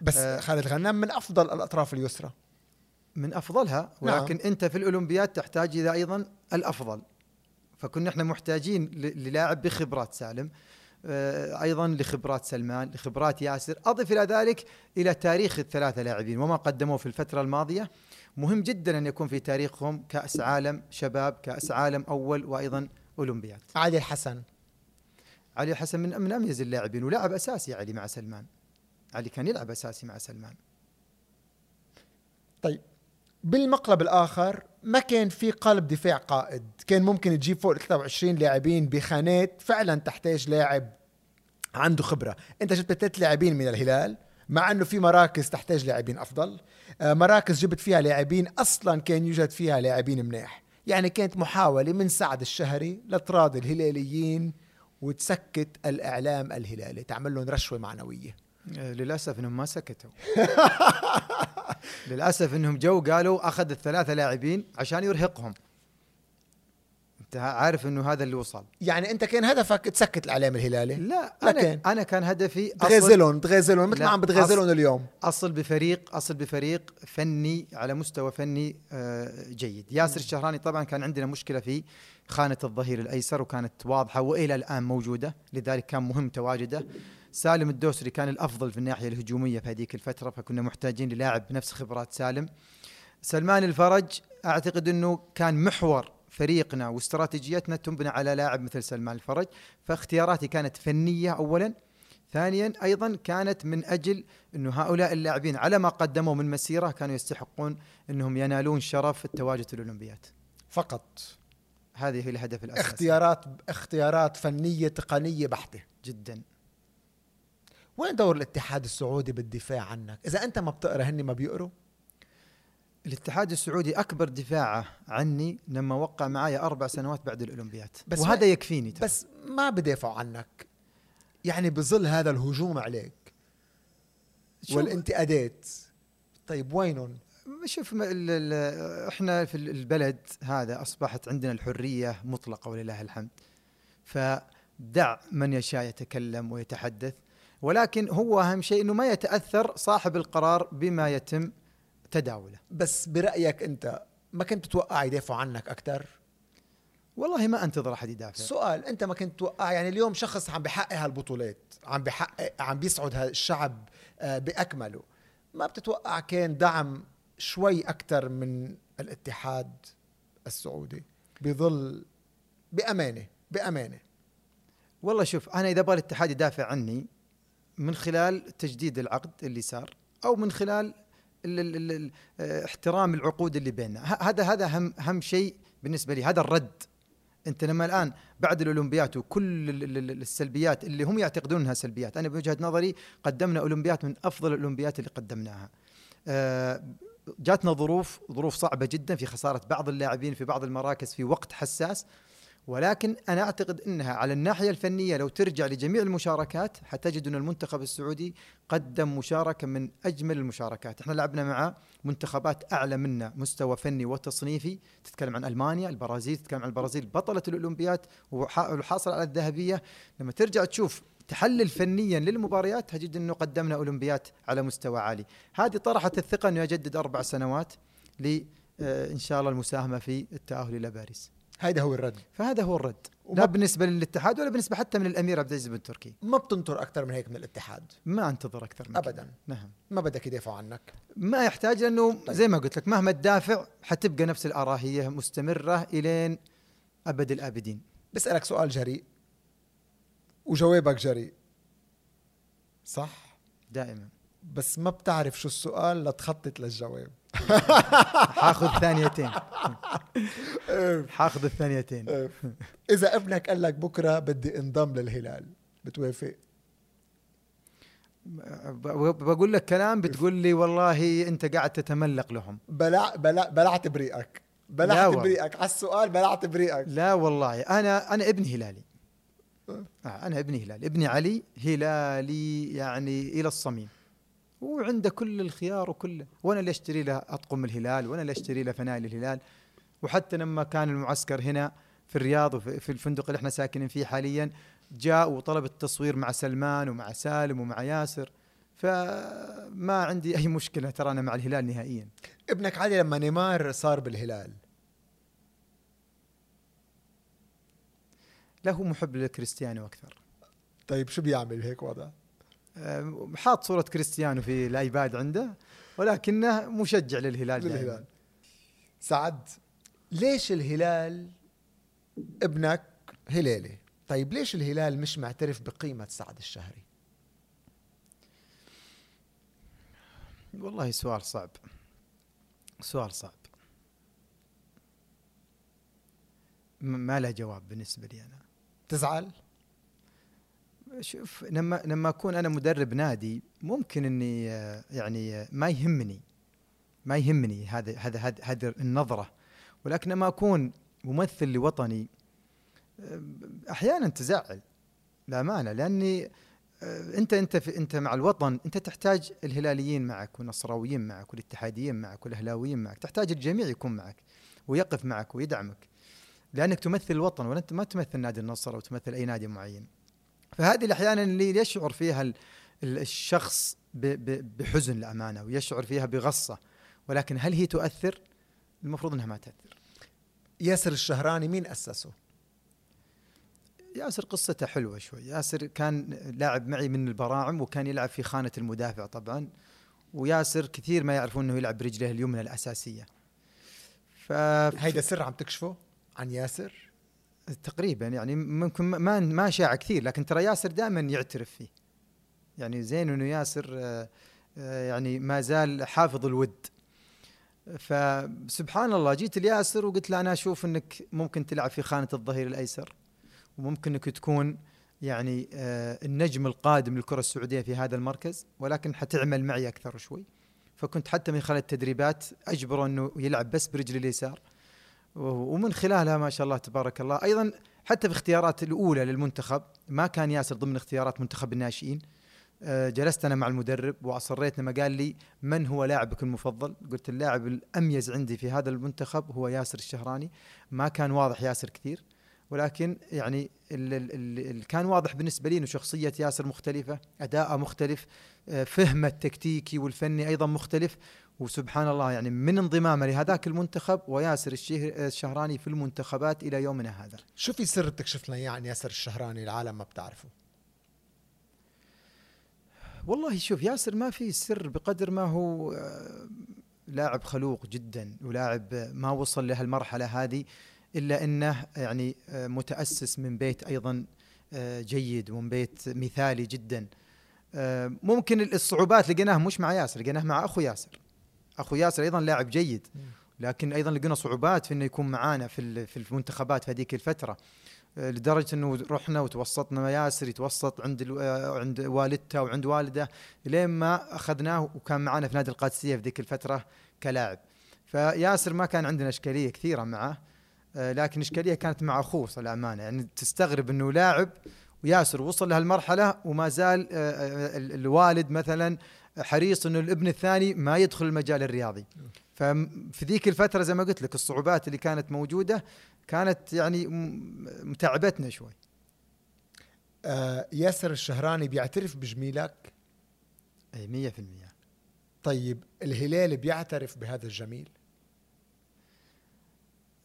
بس خالد الغنام من أفضل الأطراف اليسرى، من أفضلها، ولكن نعم. أنت في الأولمبياد تحتاج إلى أيضا الأفضل، فكنا احنا محتاجين للاعب بخبرات سالم، أيضا لخبرات سلمان، لخبرات ياسر. أضف إلى ذلك إلى تاريخ الثلاثة لاعبين وما قدموه في الفترة الماضية. مهم جدا أن يكون في تاريخهم كأس عالم شباب، كأس عالم أول، وأيضا أولمبياد. علي الحسن، علي الحسن من أميز اللاعبين، ولاعب أساسي علي مع سلمان. علي كان يلعب أساسي مع سلمان. طيب بالمقلب الآخر ما كان في قلب دفاع قائد، كان ممكن تجيب فوق 23 لاعبين بخانات فعلا تحتاج لاعب عنده خبرة. أنت جبت 3 لاعبين من الهلال، مع أنه في مراكز تحتاج لاعبين أفضل، مراكز جبت فيها لاعبين أصلا كان يوجد فيها لاعبين مناح. يعني كانت محاولة من سعد الشهري لتراضي الهلاليين وتسكت الإعلام الهلالي، تعمل لهم رشوة معنوية. للأسف أنهم ما سكتوا. للأسف أنهم جو قالوا أخذ 3 لاعبين عشان يرهقهم. أنت عارف أنه هذا اللي وصل. يعني أنت كان هدفك تسكت الإعلام الهلالي؟ لا، أنا كان هدفي تغازلهم مثل ما عم بتغازلهم اليوم. أصل بفريق فني، على مستوى فني جيد. ياسر الشهراني طبعا كان عندنا مشكلة في خانة الظهير الأيسر، وكانت واضحة وإلى الآن موجودة، لذلك كان مهم تواجده. سالم الدوسري كان الأفضل في الناحية الهجومية في هذيك الفترة، فكنا محتاجين للاعب بنفس خبرات سالم. سلمان الفرج أعتقد أنه كان محور فريقنا واستراتيجيتنا تنبنى على لاعب مثل سلمان الفرج، فاختياراتي كانت فنية أولا، ثانيا أيضا كانت من أجل أنه هؤلاء اللاعبين على ما قدموا من مسيرة كانوا يستحقون أنهم ينالون شرف التواجد في الأولمبيات فقط. هذه هي الهدف الأساسي. اختيارات فنية تقنية بحتة جدا. وين دور الاتحاد السعودي بالدفاع عنك؟ إذا أنت ما بتقرأ هني ما بيقروا؟ الاتحاد السعودي أكبر دفاعه عني لما وقع معايا 4 سنوات بعد الأولمبياد، وهذا يكفيني. بس ما بدافعوا عنك يعني بظل هذا الهجوم عليك والانتقادات. طيب وينهم؟ شوف، احنا في البلد هذا أصبحت عندنا الحرية مطلقة ولله الحمد، فدع من يشاء يتكلم ويتحدث، ولكن هو أهم شيء أنه ما يتأثر صاحب القرار بما يتم تداوله. بس برأيك أنت ما كنت تتوقع يدافع عنك أكثر؟ والله ما أنتظر أحد يدافع. سؤال، أنت ما كنت تتوقع؟ يعني اليوم شخص عم بحقق هالبطولات، عم بيسعد الشعب بأكمله، ما بتتوقع كان دعم شوي أكثر من الاتحاد السعودي بظل بأمانة؟ والله شوف، أنا إذا بغى الاتحاد يدافع عني من خلال تجديد العقد اللي صار، أو من خلال احترام العقود اللي بيننا، هذا أهم شيء بالنسبة لي. هذا الرد، أنت لما الآن بعد الأولمبيات وكل السلبيات اللي هم يعتقدون أنها سلبيات، أنا بوجهة نظري قدمنا أولمبيات من أفضل الأولمبيات اللي قدمناها. جاتنا ظروف صعبة جدا في خسارة بعض اللاعبين في بعض المراكز في وقت حساس، ولكن أنا أعتقد أنها على الناحية الفنية لو ترجع لجميع المشاركات حتجد أن المنتخب السعودي قدم مشاركة من أجمل المشاركات. احنا لعبنا مع منتخبات أعلى منا مستوى فني وتصنيفي، تتكلم عن ألمانيا، البرازيل، تتكلم عن البرازيل بطلة الأولمبياد والحاصل على الذهبية. لما ترجع تشوف تحلل فنيا للمباريات هتجد أنه قدمنا أولمبياد على مستوى عالي. هذه طرحت الثقة أنه يجدد 4 سنوات إن شاء الله المساهمة في التأهل إلى باريس. هيدا هو الرد، فهذا هو الرد، لا بالنسبة للاتحاد ولا بالنسبة حتى من الأمير عبد العزيز بن تركي. ما بتنطر أكثر من هيك من الاتحاد؟ ما أنتظر أكثر من أبدا. نعم، ما بدك يدافع عنك؟ ما يحتاج، لأنه زي ما قلت لك مهما تدافع حتبقى نفس الأراهية مستمرة إلين أبد الآبدين. بسألك سؤال جريء وجوابك جريء، صح؟ دائما. بس ما بتعرف شو السؤال لتخطط للجواب. حاخذ الثانيتين. إذا ابنك قال لك بكرة بدي انضم للهلال بتوافق؟ بقول لك كلام بتقول لي والله أنت قاعد تتملق لهم. بلعت بريئك على السؤال. لا والله أنا ابني هلالي، أنا ابني هلال، ابني علي هلالي يعني إلى الصميم، وعنده كل الخيار وكله، وأنا اللي أشتري له أطقم الهلال، وأنا اللي أشتري له فنايل الهلال. وحتى لما كان المعسكر هنا في الرياض وفي الفندق اللي احنا ساكنين فيه حاليا، جاء وطلب التصوير مع سلمان ومع سالم ومع ياسر، فما عندي أي مشكلة ترى أنا مع الهلال نهائيا. ابنك علي لما نيمار صار بالهلال، لا هو محب لكريستيانو أكثر. طيب شو بيعمل هيك وضع؟ حاط صورة كريستيانو في الأيباد عنده، ولكنه مشجع للهلال. سعد، ليش الهلال، ابنك هلالي، طيب ليش الهلال مش معترف بقيمة سعد الشهري؟ والله سؤال صعب، سؤال صعب، ما له جواب بالنسبة لي. أنا تزعل؟ شوف، لما أكون أنا مدرب نادي ممكن إني يعني ما يهمني هذا النظرة، ولكن لما أكون ممثل لوطني أحيانا تزعل لأمانة، لأني أنت مع الوطن، أنت تحتاج الهلاليين معك والنصراويين معك والاتحاديين معك والأهلاويين معك، تحتاج الجميع يكون معك ويقف معك ويدعمك، لأنك تمثل الوطن، ولا أنت ما تمثل نادي النصر أو تمثل أي نادي معين. فهذه الأحيان اللي يشعر فيها الشخص بحزن لأمانة، ويشعر فيها بغصة، ولكن هل هي تؤثر؟ المفروض أنها ما تؤثر. ياسر الشهراني مين أسسه؟ ياسر قصته حلوة شوي. ياسر كان لاعب معي من البراعم، وكان يلعب في خانة المدافع طبعا، وياسر كثير ما يعرفون أنه يلعب برجله اليمنى الأساسية. هيدا سر عم تكشفه عن ياسر؟ تقريبا يعني ممكن ما شاع كثير، لكن ترى ياسر دائما يعترف فيه، يعني زين انه ياسر يعني ما زال حافظ الود. فسبحان الله، جيت لياسر وقلت له انا اشوف انك ممكن تلعب في خانة الظهير الايسر، وممكن انك تكون يعني النجم القادم للكرة السعودية في هذا المركز، ولكن حتعمل معي اكثر شوي. فكنت حتى من خلال التدريبات اجبره انه يلعب بس برجل اليسار، ومن خلالها ما شاء الله تبارك الله. أيضا حتى في اختيارات الأولى للمنتخب ما كان ياسر ضمن اختيارات منتخب الناشئين، جلست أنا مع المدرب وأصريت لما قال لي من هو لاعبك المفضل، قلت اللاعب الأميز عندي في هذا المنتخب هو ياسر الشهراني. ما كان واضح ياسر كثير، ولكن يعني اللي كان واضح بالنسبة لي أنه شخصية ياسر مختلفة، أداءه مختلف، فهمه التكتيكي والفني أيضا مختلف، وسبحان الله يعني من انضمامه لهذاك المنتخب وياسر الشهراني في المنتخبات إلى يومنا هذا. شو في سر تكشف لنا عن ياسر الشهراني العالم ما بتعرفه؟ والله شوف، ياسر ما في سر بقدر ما هو لاعب خلوق جدا، ولاعب ما وصل لهالمرحلة هذه إلا أنه يعني متأسس من بيت أيضا جيد، ومن بيت مثالي جدا. ممكن الصعوبات لقيناها مش مع ياسر، لقيناها مع أخو ياسر أيضا لاعب جيد، لكن أيضا لقينا صعوبات في أنه يكون معانا في المنتخبات في هذيك الفترة، لدرجة أنه رحنا وتوسطنا مع ياسر، يتوسط عند والدته وعند والده، لين ما أخذناه وكان معانا في نادي القادسية في ذيك الفترة كلاعب. فياسر ما كان عندنا إشكالية كثيرة معه، لكن إشكالية كانت مع أخوه للأمانة. يعني تستغرب أنه لاعب وياسر وصل لهالمرحلة، وما زال الوالد مثلا حريص أنه الابن الثاني ما يدخل المجال الرياضي. ففي ذيك الفترة زي ما قلت لك الصعوبات اللي كانت موجودة كانت يعني متعبتنا شوي. ياسر الشهراني بيعترف بجميلك؟ أي 100%. طيب الهلال بيعترف بهذا الجميل؟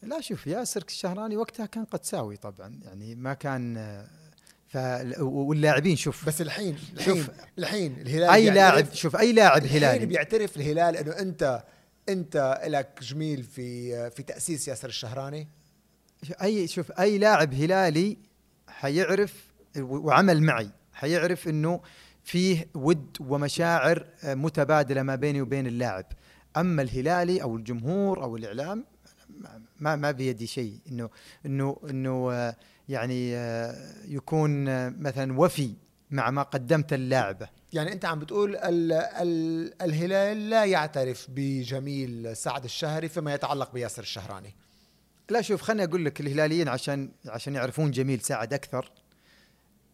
لا شوف، ياسر الشهراني وقتها كان قد ساوي طبعا، يعني ما كان واللاعبين شوف، بس الحين الهلال اي لاعب، شوف اي لاعب هلالي بيعترف الهلال انه انت لك جميل في تاسيس ياسر الشهراني. اي لاعب هلالي حيعرف، وعمل معي حيعرف انه فيه ود ومشاعر متبادله ما بيني وبين اللاعب. اما الهلالي او الجمهور او الاعلام ما بيدي شيء انه يعني يكون مثلا وفي مع ما قدمت اللاعبة. يعني انت عم بتقول الهلال لا يعترف بجميل سعد الشهري فيما يتعلق بياسر الشهراني؟ لا شوف، خلني اقول لك الهلاليين عشان يعرفون جميل سعد اكثر،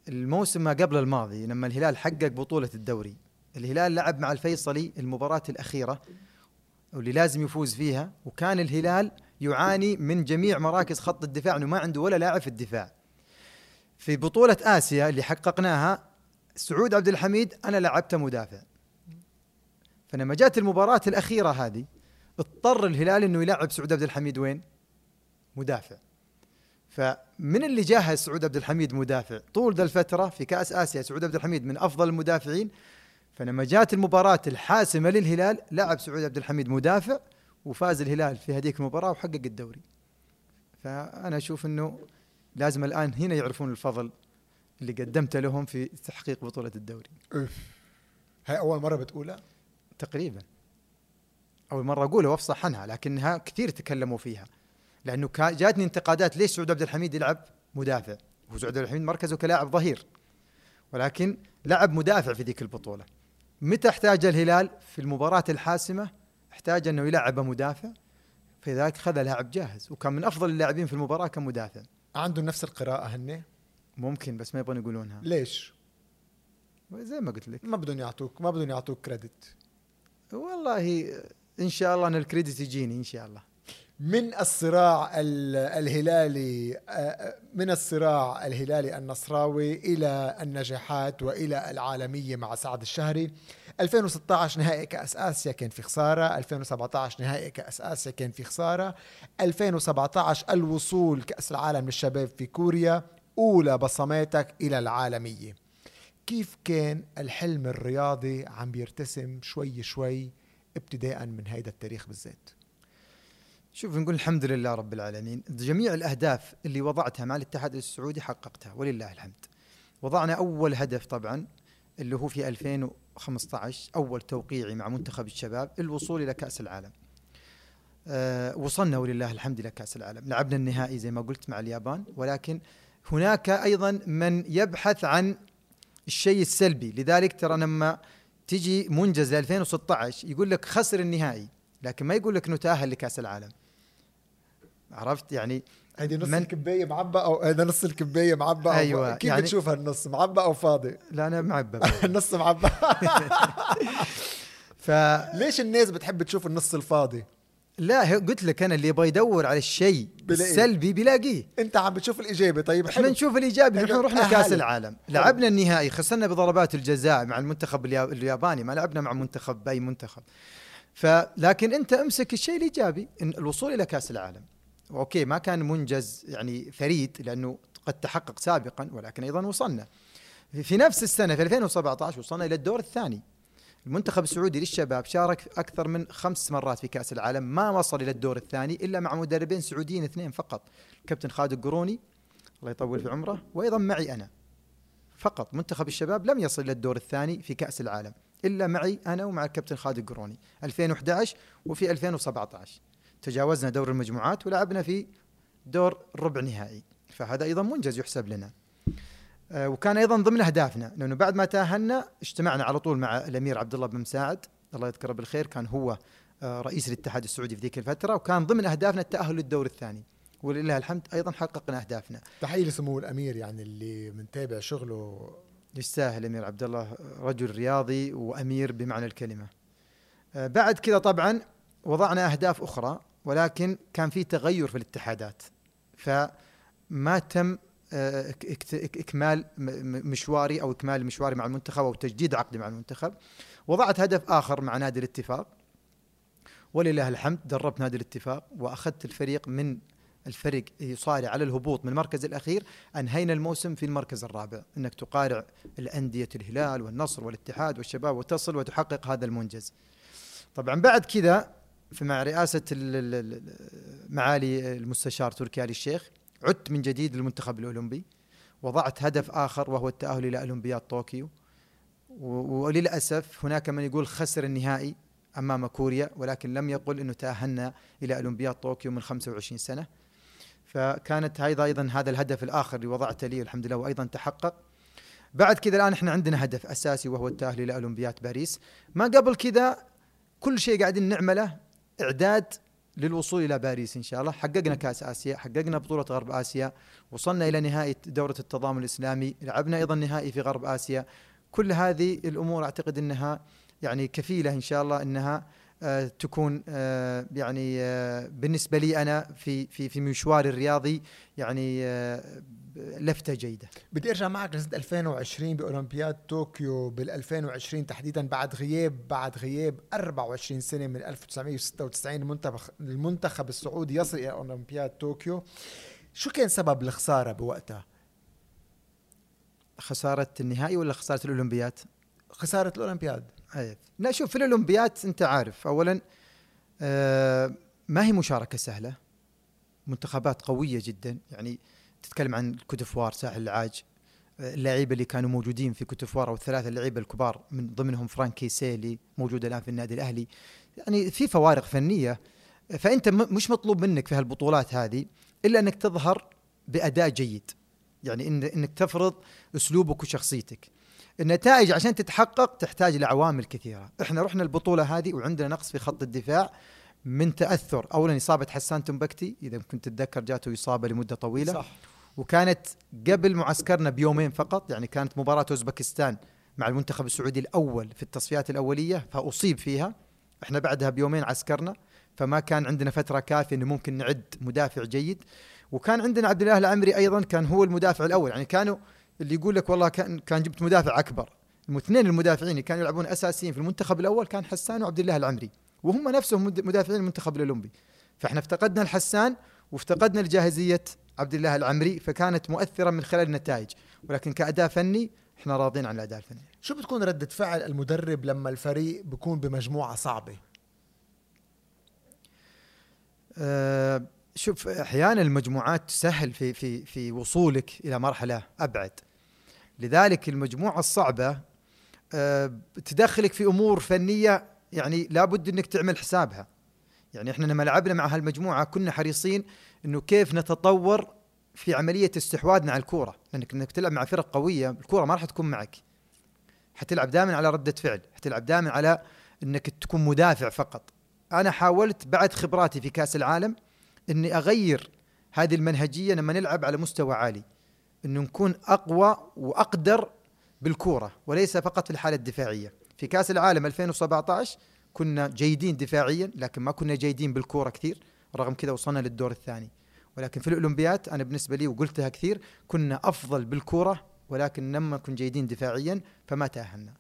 الموسم ما قبل الماضي لما الهلال حقق بطولة الدوري، الهلال لعب مع الفيصلي المباراة الأخيرة واللي لازم يفوز فيها، وكان الهلال يعاني من جميع مراكز خط الدفاع انه ما عنده ولا لاعب في الدفاع. في بطولة آسيا اللي حققناها سعود عبد الحميد انا لعبته مدافع، فلما جات المباراة الأخيرة هذه اضطر الهلال انه يلعب سعود عبد الحميد وين؟ مدافع. فمن اللي جهز سعود عبد الحميد مدافع طول ذا الفترة في كأس آسيا؟ سعود عبد الحميد من أفضل المدافعين، فلما جات المباراة الحاسمة للهلال لعب سعود عبد الحميد مدافع وفاز الهلال في هذيك المباراة وحقق الدوري. فأنا أشوف أنه لازم الآن هنا يعرفون الفضل اللي قدمته لهم في تحقيق بطولة الدوري. هاي أول مرة بتقولها؟ تقريبا أول مرة أقولها وأفصح عنها، لكنها كثير تكلموا فيها، لأنه جاتني انتقادات ليش سعود عبد الحميد يلعب مدافع، هو سعود عبد الحميد مركزه كلاعب ظهير، ولكن لعب مدافع في ذيك البطولة. متى احتاج الهلال في المباراة الحاسمة؟ احتاج أنه يلعب مدافع، فلذلك خذ لاعب جاهز وكان من أفضل اللاعبين في المباراة كمدافع. عندهم نفس القراءة هن؟ ممكن، بس ما يبغون يقولونها. ليش؟ زي ما قلت لك ما بدهم يعطوك كريدت. والله إن شاء الله أن الكريدت يجيني إن شاء الله. من الصراع الهلالي النصراوي إلى النجاحات وإلى العالمية مع سعد الشهري. 2016 نهائي كأس آسيا كان في خسارة، 2017 نهائي كأس آسيا كان في خسارة، 2017 الوصول كأس العالم للشباب في كوريا، أولى بصماتك إلى العالمية. كيف كان الحلم الرياضي عم بيرتسم شوي شوي ابتداء من هيدا التاريخ بالذات؟ شوف، نقول الحمد لله رب العالمين، جميع الأهداف اللي وضعتها مع الاتحاد السعودي حققتها ولله الحمد. وضعنا أول هدف طبعا اللي هو في 2015 أول توقيعي مع منتخب الشباب الوصول إلى كأس العالم. وصلنا ولله الحمد إلى كأس العالم، لعبنا النهائي زي ما قلت مع اليابان، ولكن هناك أيضا من يبحث عن الشيء السلبي، لذلك ترى لما تجي منجز ل 2016 يقول لك خسر النهائي، لكن ما يقول لك نتأهل لكأس العالم. عرفت يعني؟ هذه نص الكباية معبأ أو هذا نص الكباية معبأ؟ أيوة. كيف يعني بتشوف هالنص، معبأ أو فاضي؟ لا أنا معبأ. النص معبأ. ليش الناس بتحب تشوف النص الفاضي؟ لا قلت لك أنا اللي يبغى يدور على الشيء السلبي بيلاقيه. أنت عم بتشوف الإيجابي. طيب احنا نشوف الإيجابي. نحن رحنا كأس العالم، لعبنا النهائي، خسرنا بضربات الجزاء مع المنتخب الياباني، ما لعبنا مع منتخب أي منتخب. لكن أنت أمسك الشيء الإيجابي، إن الوصول إلى كأس العالم أوكي ما كان منجز يعني فريد لأنه قد تحقق سابقا، ولكن أيضا وصلنا في نفس السنة في 2017 وصلنا إلى الدور الثاني. المنتخب السعودي للشباب شارك أكثر من 5 مرات في كأس العالم، ما وصل إلى الدور الثاني إلا مع مدربين سعوديين 2 فقط، كابتن خالد القروني الله يطول في عمره وأيضا معي أنا فقط. منتخب الشباب لم يصل إلى الدور الثاني في كأس العالم إلا معي أنا ومع الكابتن خالد القروني 2011 وفي 2017 تجاوزنا دور المجموعات ولعبنا في دور الربع نهائي، فهذا أيضا منجز يحسب لنا. وكان أيضا ضمن أهدافنا، لأنه بعد ما تأهلنا اجتمعنا على طول مع الأمير عبد الله بن مساعد الله يذكره بالخير، كان هو رئيس الاتحاد السعودي في ذيك الفترة، وكان ضمن أهدافنا التأهل للدور الثاني ولله الحمد أيضا حققنا أهدافنا. تحية لسمو الأمير، يعني اللي منتابع شغله يستاهل. أمير عبد الله رجل رياضي وأمير بمعنى الكلمة. بعد كذا طبعا وضعنا أهداف أخرى، ولكن كان في تغير في الاتحادات فما تم إكمال مشواري أو إكمال مشواري مع المنتخب أو تجديد عقدي مع المنتخب. وضعت هدف آخر مع نادي الاتفاق ولله الحمد، دربت نادي الاتفاق وأخذت الفريق من الفريق يصارع على الهبوط من المركز الأخير، أنهينا الموسم في المركز الرابع. أنك تقارع الأندية الهلال والنصر والاتحاد والشباب وتصل وتحقق هذا المنجز. طبعا بعد كذا مع رئاسة معالي المستشار تركي آل الشيخ عدت من جديد للمنتخب الأولمبي، وضعت هدف آخر وهو التأهل إلى أولمبياد طوكيو، وللأسف هناك من يقول خسر النهائي أمام كوريا، ولكن لم يقل أنه تأهلنا إلى أولمبياد طوكيو من 25 سنة. فكانت أيضا هذا الهدف الآخر اللي وضعته لي الحمد لله وأيضا تحقق. بعد كذا الآن احنا عندنا هدف أساسي وهو التأهل إلى أولمبياد باريس. ما قبل كذا كل شيء قاعدين نعمله إعداد للوصول إلى باريس إن شاء الله. حققنا كأس آسيا، حققنا بطولة غرب آسيا، وصلنا إلى نهائي دورة التضامن الإسلامي، لعبنا أيضا نهائي في غرب آسيا. كل هذه الأمور أعتقد أنها يعني كفيلة إن شاء الله أنها تكون يعني بالنسبة لي أنا في في في مشواري الرياضي يعني لفتة جيدة. بدي أرجع معك لسنة 2020 بأولمبياد طوكيو بال2020 تحديدا، بعد غياب 24 سنة من 1996 المنتخب السعودي يصل إلى أولمبياد طوكيو. شو كان سبب الخسارة بوقتها؟ خسارة النهائي ولا خسارة الأولمبياد؟ خسارة الأولمبياد. لا شوف، في الأولمبياد أنت عارف أولا ما هي مشاركة سهلة، منتخبات قوية جدا، يعني تتكلم عن كوتوفوار، ساحل العاج، اللعيبة اللي كانوا موجودين في كوتوفوار أو الثلاثة اللعيبة الكبار من ضمنهم فرانكي سيه اللي موجود الآن في النادي الأهلي، يعني في فوارق فنية. فأنت مش مطلوب منك في هالبطولات هذه إلا أنك تظهر بأداء جيد، يعني أنك تفرض أسلوبك وشخصيتك. النتائج عشان تتحقق تحتاج لعوامل كثيرة. احنا رحنا البطولة هذه وعندنا نقص في خط الدفاع من تأثر أولا إصابة حسان تنبكتي، إذا كنت تتذكر جاته إصابة لمدة طويلة صح. وكانت قبل معسكرنا بيومين فقط، يعني كانت مباراة أوزبكستان مع المنتخب السعودي الأول في التصفيات الأولية فأصيب فيها، احنا بعدها بيومين عسكرنا، فما كان عندنا فترة كافية إنه ممكن نعد مدافع جيد. وكان عندنا عبد الله العمري أيضا كان هو المدافع الأول، يعني كانوا اللي يقول لك والله كان جبت مدافع اكبر، الاثنين المدافعين اللي كانوا يلعبون اساسيين في المنتخب الاول كان حسان وعبد الله العمري، وهم نفسهم مدافعين المنتخب الاولمبي. فاحنا افتقدنا الحسان وافتقدنا لجاهزيه عبد الله العمري، فكانت مؤثره من خلال النتائج، ولكن كاداء فني احنا راضين عن الاداء الفني. شو بتكون رده فعل المدرب لما الفريق بيكون بمجموعه صعبه؟ شوف، احيانا المجموعات تسهل في في في وصولك الى مرحله ابعد، لذلك المجموعه الصعبه تدخلك في امور فنيه يعني لابد انك تعمل حسابها. يعني احنا لما لعبنا مع هالمجموعه كنا حريصين انه كيف نتطور في عمليه استحواذنا على الكوره، لانك انك تلعب مع فرق قويه الكوره ما راح تكون معك، حتلعب دائما على رده فعل، حتلعب دائما على انك تكون مدافع فقط. انا حاولت بعد خبراتي في كاس العالم اني اغير هذه المنهجيه لما نلعب على مستوى عالي، انه نكون اقوى واقدر بالكوره وليس فقط في الحاله الدفاعيه. في كاس العالم 2017 كنا جيدين دفاعيا لكن ما كنا جيدين بالكوره كثير، رغم كذا وصلنا للدور الثاني. ولكن في الاولمبياد انا بالنسبه لي وقلتها كثير، كنا افضل بالكوره ولكن لما كنا جيدين دفاعيا فما تاهلنا.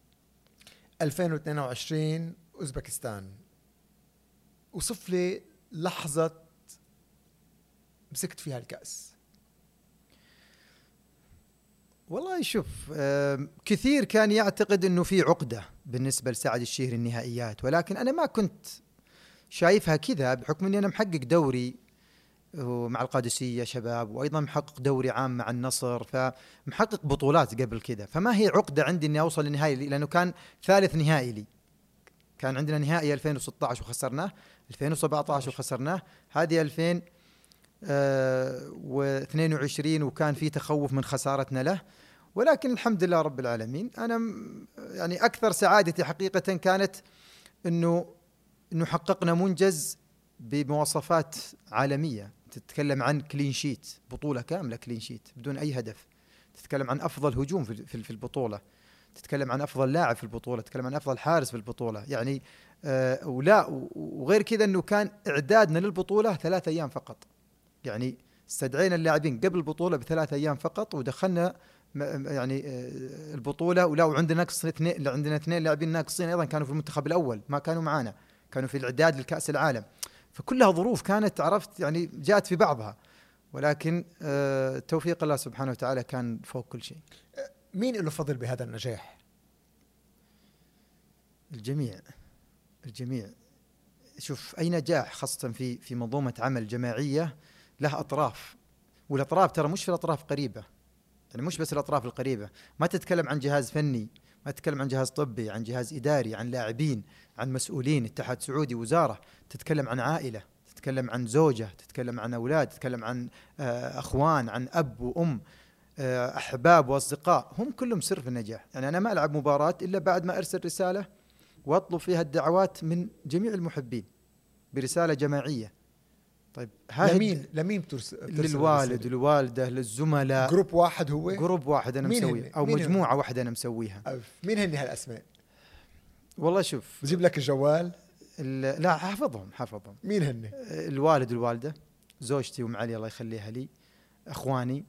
2022 اوزبكستان، وصف لي لحظه مسكت فيها الكأس. والله شوف، كثير كان يعتقد أنه في عقدة بالنسبة لسعد الشهري النهائيات، ولكن أنا ما كنت شايفها كذا، بحكم أني أنا محقق دوري مع القادسية شباب، وأيضا محقق دوري عام مع النصر، فمحقق بطولات قبل كذا، فما هي عقدة عندي أني أوصل للنهائي، لأنه كان ثالث نهائي لي. كان عندنا نهائي 2016 وخسرناه، 2017 وخسرناه، هذه 2022 وكان في تخوف من خسارتنا له، ولكن الحمد لله رب العالمين. أنا يعني أكثر سعادتي حقيقة كانت إنه حققنا منجز بمواصفات عالمية. تتكلم عن كلين شيت، بطولة كاملة كلين شيت بدون أي هدف، تتكلم عن أفضل هجوم في البطولة، تتكلم عن أفضل لاعب في البطولة، تتكلم عن أفضل حارس في البطولة، يعني وغير كذا إنه كان إعدادنا للبطولة 3 أيام فقط، يعني استدعينا اللاعبين قبل البطولة ب3 أيام فقط ودخلنا يعني البطولة. ولو عندنا نقص 2 لاعبين ناقصين أيضا كانوا في المنتخب الأول ما كانوا معانا، كانوا في الإعداد للكأس العالم، فكلها ظروف كانت عرفت يعني جاءت في بعضها، ولكن توفيق الله سبحانه وتعالى كان فوق كل شيء. مين له فضل بهذا النجاح؟ الجميع. شوف، أي نجاح خاصة في منظومة عمل جماعية له أطراف، والأطراف ترى مش في الأطراف قريبة، يعني مش بس الأطراف القريبة، ما تتكلم عن جهاز فني، ما تتكلم عن جهاز طبي، عن جهاز إداري، عن لاعبين، عن مسؤولين، اتحاد سعودي، وزارة، تتكلم عن عائلة، تتكلم عن زوجة، تتكلم عن أولاد، تتكلم عن أخوان، عن أب وأم، أحباب وأصدقاء، هم كلهم سر في النجاح. يعني أنا ما ألعب مباراة إلا بعد ما أرسل رسالة وأطلب فيها الدعوات من جميع المحبين برسالة جماعية، طيب لمين بترسل؟ للوالد، الوالده، للزملاء. جروب واحد هو؟ جروب واحد انا مسويه او مجموعه واحده انا مسويها. مين هن هالاسماء؟ والله شوف بجيب لك الجوال. لا حافظهم حافظهم. مين هن؟ الوالد والوالده، زوجتي ام علي الله يخليها لي، اخواني،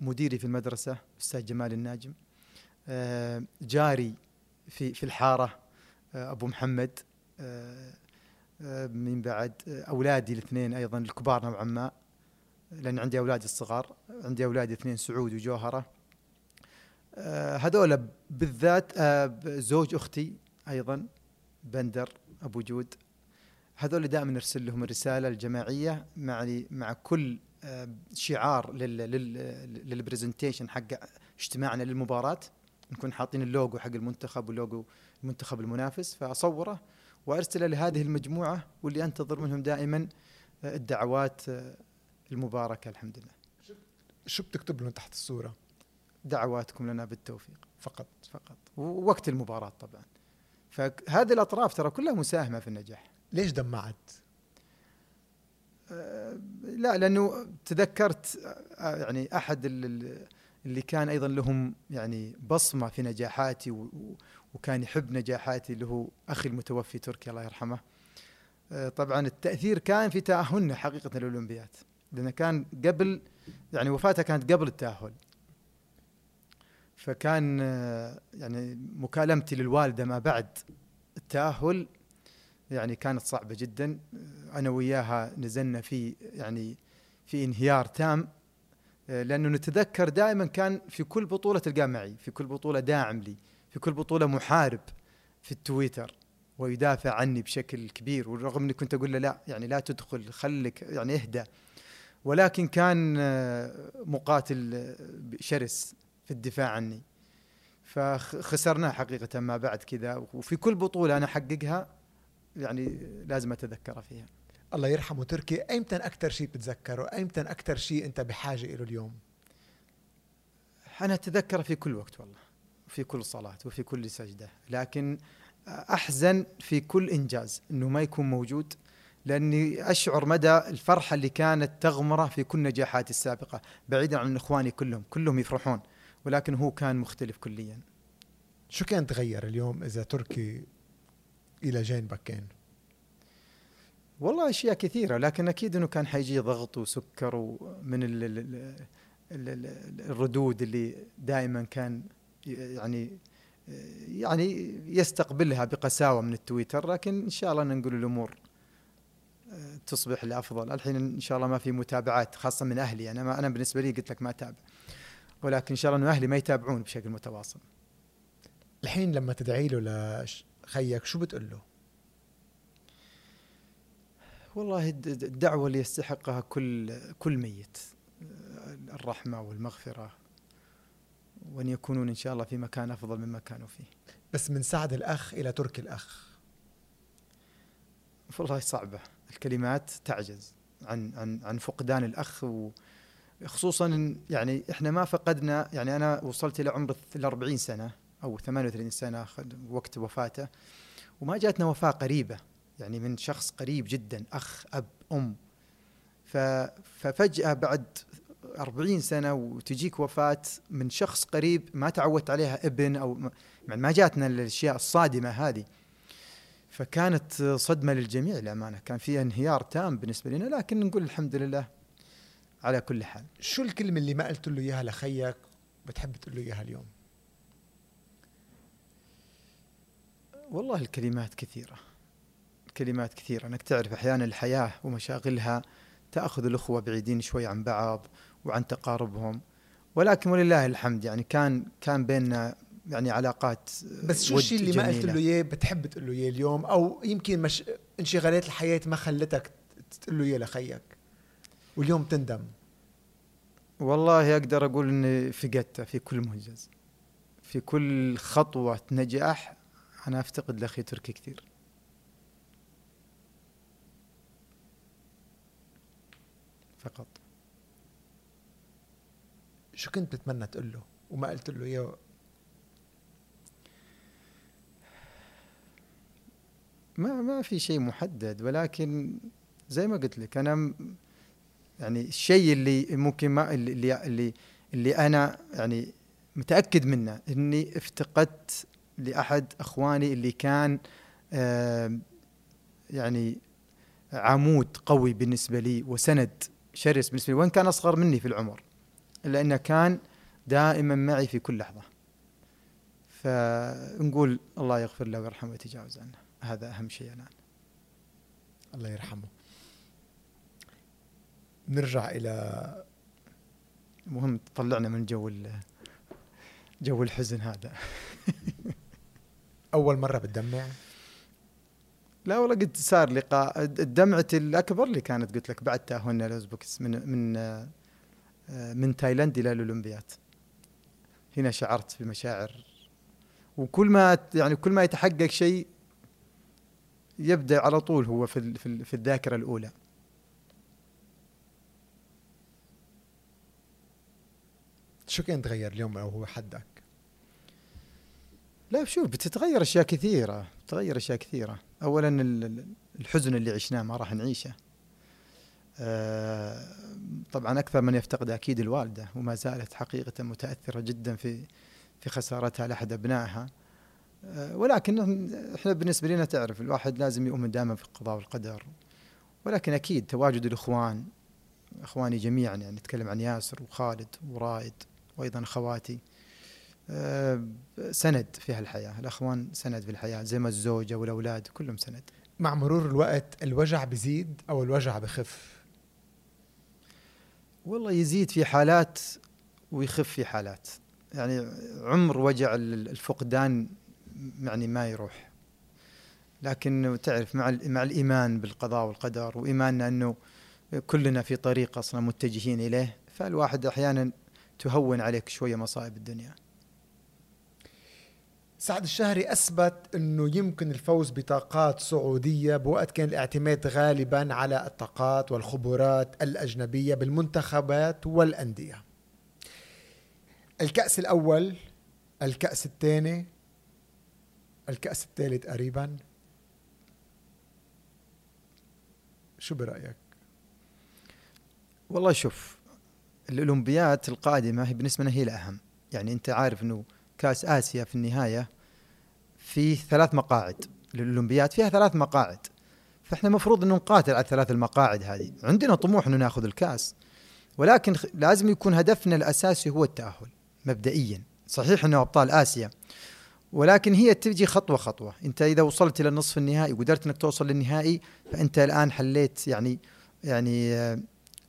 مديري في المدرسه الاستاذ جمال الناجم، جاري في الحاره ابو محمد، من بعد اولادي الاثنين ايضا الكبار نوعا ما، لان عندي اولادي الصغار، عندي اولادي اثنين سعود وجوهره، هذول بالذات، زوج اختي ايضا بندر ابو جود، هذول دائما نرسل لهم الرساله الجماعيه مع كل شعار للبرزنتيشن حق اجتماعنا للمباراه، نكون حاطين اللوجو حق المنتخب ولوجو المنتخب المنافس، فاصوره وارسله لهذه المجموعه، واللي انتظر منهم دائما الدعوات المباركه. الحمد لله. شو بتكتب لهم تحت الصوره؟ دعواتكم لنا بالتوفيق فقط ووقت المباراه طبعا. فهذه الاطراف ترى كلها مساهمه في النجاح. ليش دمعت؟ لا لانه تذكرت يعني احد اللي كان ايضا لهم يعني بصمه في نجاحاتي وكان يحب نجاحاتي، اللي هو اخي المتوفي تركي الله يرحمه. طبعا التاثير كان في تاهلنا حقيقه للاولمبيات، لانه كان قبل يعني وفاته كانت قبل التاهل، فكان يعني مكالمتي للوالده ما بعد التاهل يعني كانت صعبه جدا، انا وياها نزلنا في يعني في انهيار تام، لانه نتذكر دائما كان في كل بطوله تلقاه معي، في كل بطوله داعم لي، في كل بطوله محارب في التويتر ويدافع عني بشكل كبير، والرغم اني كنت اقول له لا يعني لا تدخل، خليك يعني اهدى، ولكن كان مقاتل شرس في الدفاع عني، فخسرناه حقيقه ما بعد كذا. وفي كل بطوله انا احققها يعني لازم اتذكرها فيها. الله يرحمه تركي، ايمتى اكثر شيء بتتذكره؟ ايمتى اكثر شيء انت بحاجه له اليوم؟ انا اتذكره في كل وقت والله، في كل صلاة وفي كل سجدة، لكن أحزن في كل إنجاز أنه ما يكون موجود، لأني أشعر مدى الفرحة اللي كانت تغمره في كل نجاحاتي السابقة، بعيدا عن إخواني كلهم يفرحون، ولكن هو كان مختلف كليا. شو كان تغير اليوم إذا تركي إلى جانبك كان؟ والله أشياء كثيرة، لكن أكيد أنه كان حيجي ضغط وسكر من الردود اللي دائما كان يعني يستقبلها بقساوة من التويتر، لكن إن شاء الله ننقل الأمور تصبح الأفضل. الحين إن شاء الله ما في متابعات خاصة من أهلي، أنا بالنسبة لي قلت لك ما أتابع، ولكن إن شاء الله إنه أهلي ما يتابعون بشكل متواصل. الحين لما تدعي له لخيك شو بتقول له؟ والله الدعوة اللي يستحقها كل ميت، الرحمة والمغفرة، وأن يكونون إن شاء الله في مكان أفضل مما كانوا فيه. بس من سعد الأخ إلى تركي الأخ، والله صعبة الكلمات، تعجز عن فقدان الأخ، وخصوصا يعني إحنا ما فقدنا، يعني أنا وصلت إلى عمر 40 سنة أو 38 سنة وقت وفاته، وما جاتنا وفاة قريبة يعني من شخص قريب جدا، أخ، أب، أم، ففجأة بعد 40 سنة وتجيك وفاة من شخص قريب ما تعودت عليها، ابن أو ما جاتنا الأشياء الصادمة هذه، فكانت صدمة للجميع للأمانة، كان فيها انهيار تام بالنسبة لنا، لكن نقول الحمد لله على كل حال. شو الكلمة اللي ما قلت له إياها لخيك بتحب تقول له إياها اليوم؟ والله الكلمات كثيرة، الكلمات كثيرة، أنك تعرف أحيانا الحياة ومشاغلها تأخذ الأخوة بعيدين شوي عن بعض وعن تقاربهم، ولكن ولله الحمد يعني كان بيننا يعني علاقات. بس شو الشيء اللي ما قلت له اياه بتحب تقول له اياه اليوم، او يمكن مش انشغالات الحياة ما خلتك تقول له اياه لخيك واليوم تندم؟ والله اقدر اقول اني فقدته في كل منجز، في كل خطوة نجاح انا افتقد لاخي تركي كثير. فقط شو كنت بتمنى تقول له وما قلت له اياه؟ ما في شيء محدد، ولكن زي ما قلت لك انا يعني الشيء اللي ممكن ما اللي اللي اللي انا يعني متاكد منه اني افتقدت لاحد اخواني اللي كان يعني عمود قوي بالنسبه لي وسند شرس بالنسبه لي، وان كان اصغر مني في العمر، الا انه كان دائما معي في كل لحظه. فنقول الله يغفر له ويرحمه ويتجاوز عنه، هذا اهم شيء الان. الله يرحمه. نرجع الى مهم تطلعنا من جو الحزن هذا. اول مره بتدمع؟ لا والله قد صار لقاء، الدمعة الاكبر اللي كانت قلت لك بعد تاهلنا لاوزبكس من تايلاند الى الاولمبيات. هنا شعرت بمشاعر، وكل ما يتحقق شيء يبدا على طول هو في الذاكره الاولى. شو كان تغير اليوم او هو حدك؟ لا شوف، بتتغير اشياء كثيره، بتتغير اشياء كثيره. اولا الحزن اللي عشناه ما راح نعيشه. طبعا اكثر من يفتقد اكيد الوالده، وما زالت حقيقه متاثره جدا في خسارتها لاحد ابنائها. ولكن احنا بالنسبه لنا تعرف الواحد لازم يؤمن دائما في القضاء والقدر. ولكن اكيد تواجد الاخوان، اخواني جميعا، يعني نتكلم عن ياسر وخالد ورائد وايضا خواتي، سند في هالحياه، الاخوان سند في الحياه زي ما الزوجه والاولاد كلهم سند. مع مرور الوقت الوجع بيزيد او الوجع بخف؟ والله يزيد في حالات ويخف في حالات، يعني عمر وجع الفقدان يعني ما يروح، لكن تعرف مع الإيمان بالقضاء والقدر وإيماننا أنه كلنا في طريق أصلا متجهين إليه، فالواحد أحيانا تهون عليك شوية مصائب الدنيا. سعد الشهري أثبت أنه يمكن الفوز بطاقات سعودية بوقت كان الاعتماد غالبا على الطاقات والخبرات الأجنبية بالمنتخبات والأندية. الكأس الأول، الكأس الثاني، الكأس الثالث قريبا، شو برأيك؟ والله شوف، الأولمبيات القادمة هي بالنسبة لنا هي الأهم، يعني أنت عارف أنه كأس آسيا في النهاية فيه ثلاث مقاعد، الأولمبيات فيها ثلاث مقاعد، فإحنا مفروض أنه نقاتل على الثلاث المقاعد هذه، عندنا طموح أنه ناخذ الكأس، ولكن لازم يكون هدفنا الأساسي هو التأهل مبدئيا. صحيح أنه أبطال آسيا، ولكن هي تجي خطوة خطوة. أنت إذا وصلت إلى النصف النهائي وقدرت أنك توصل للنهائي، فأنت الآن حليت يعني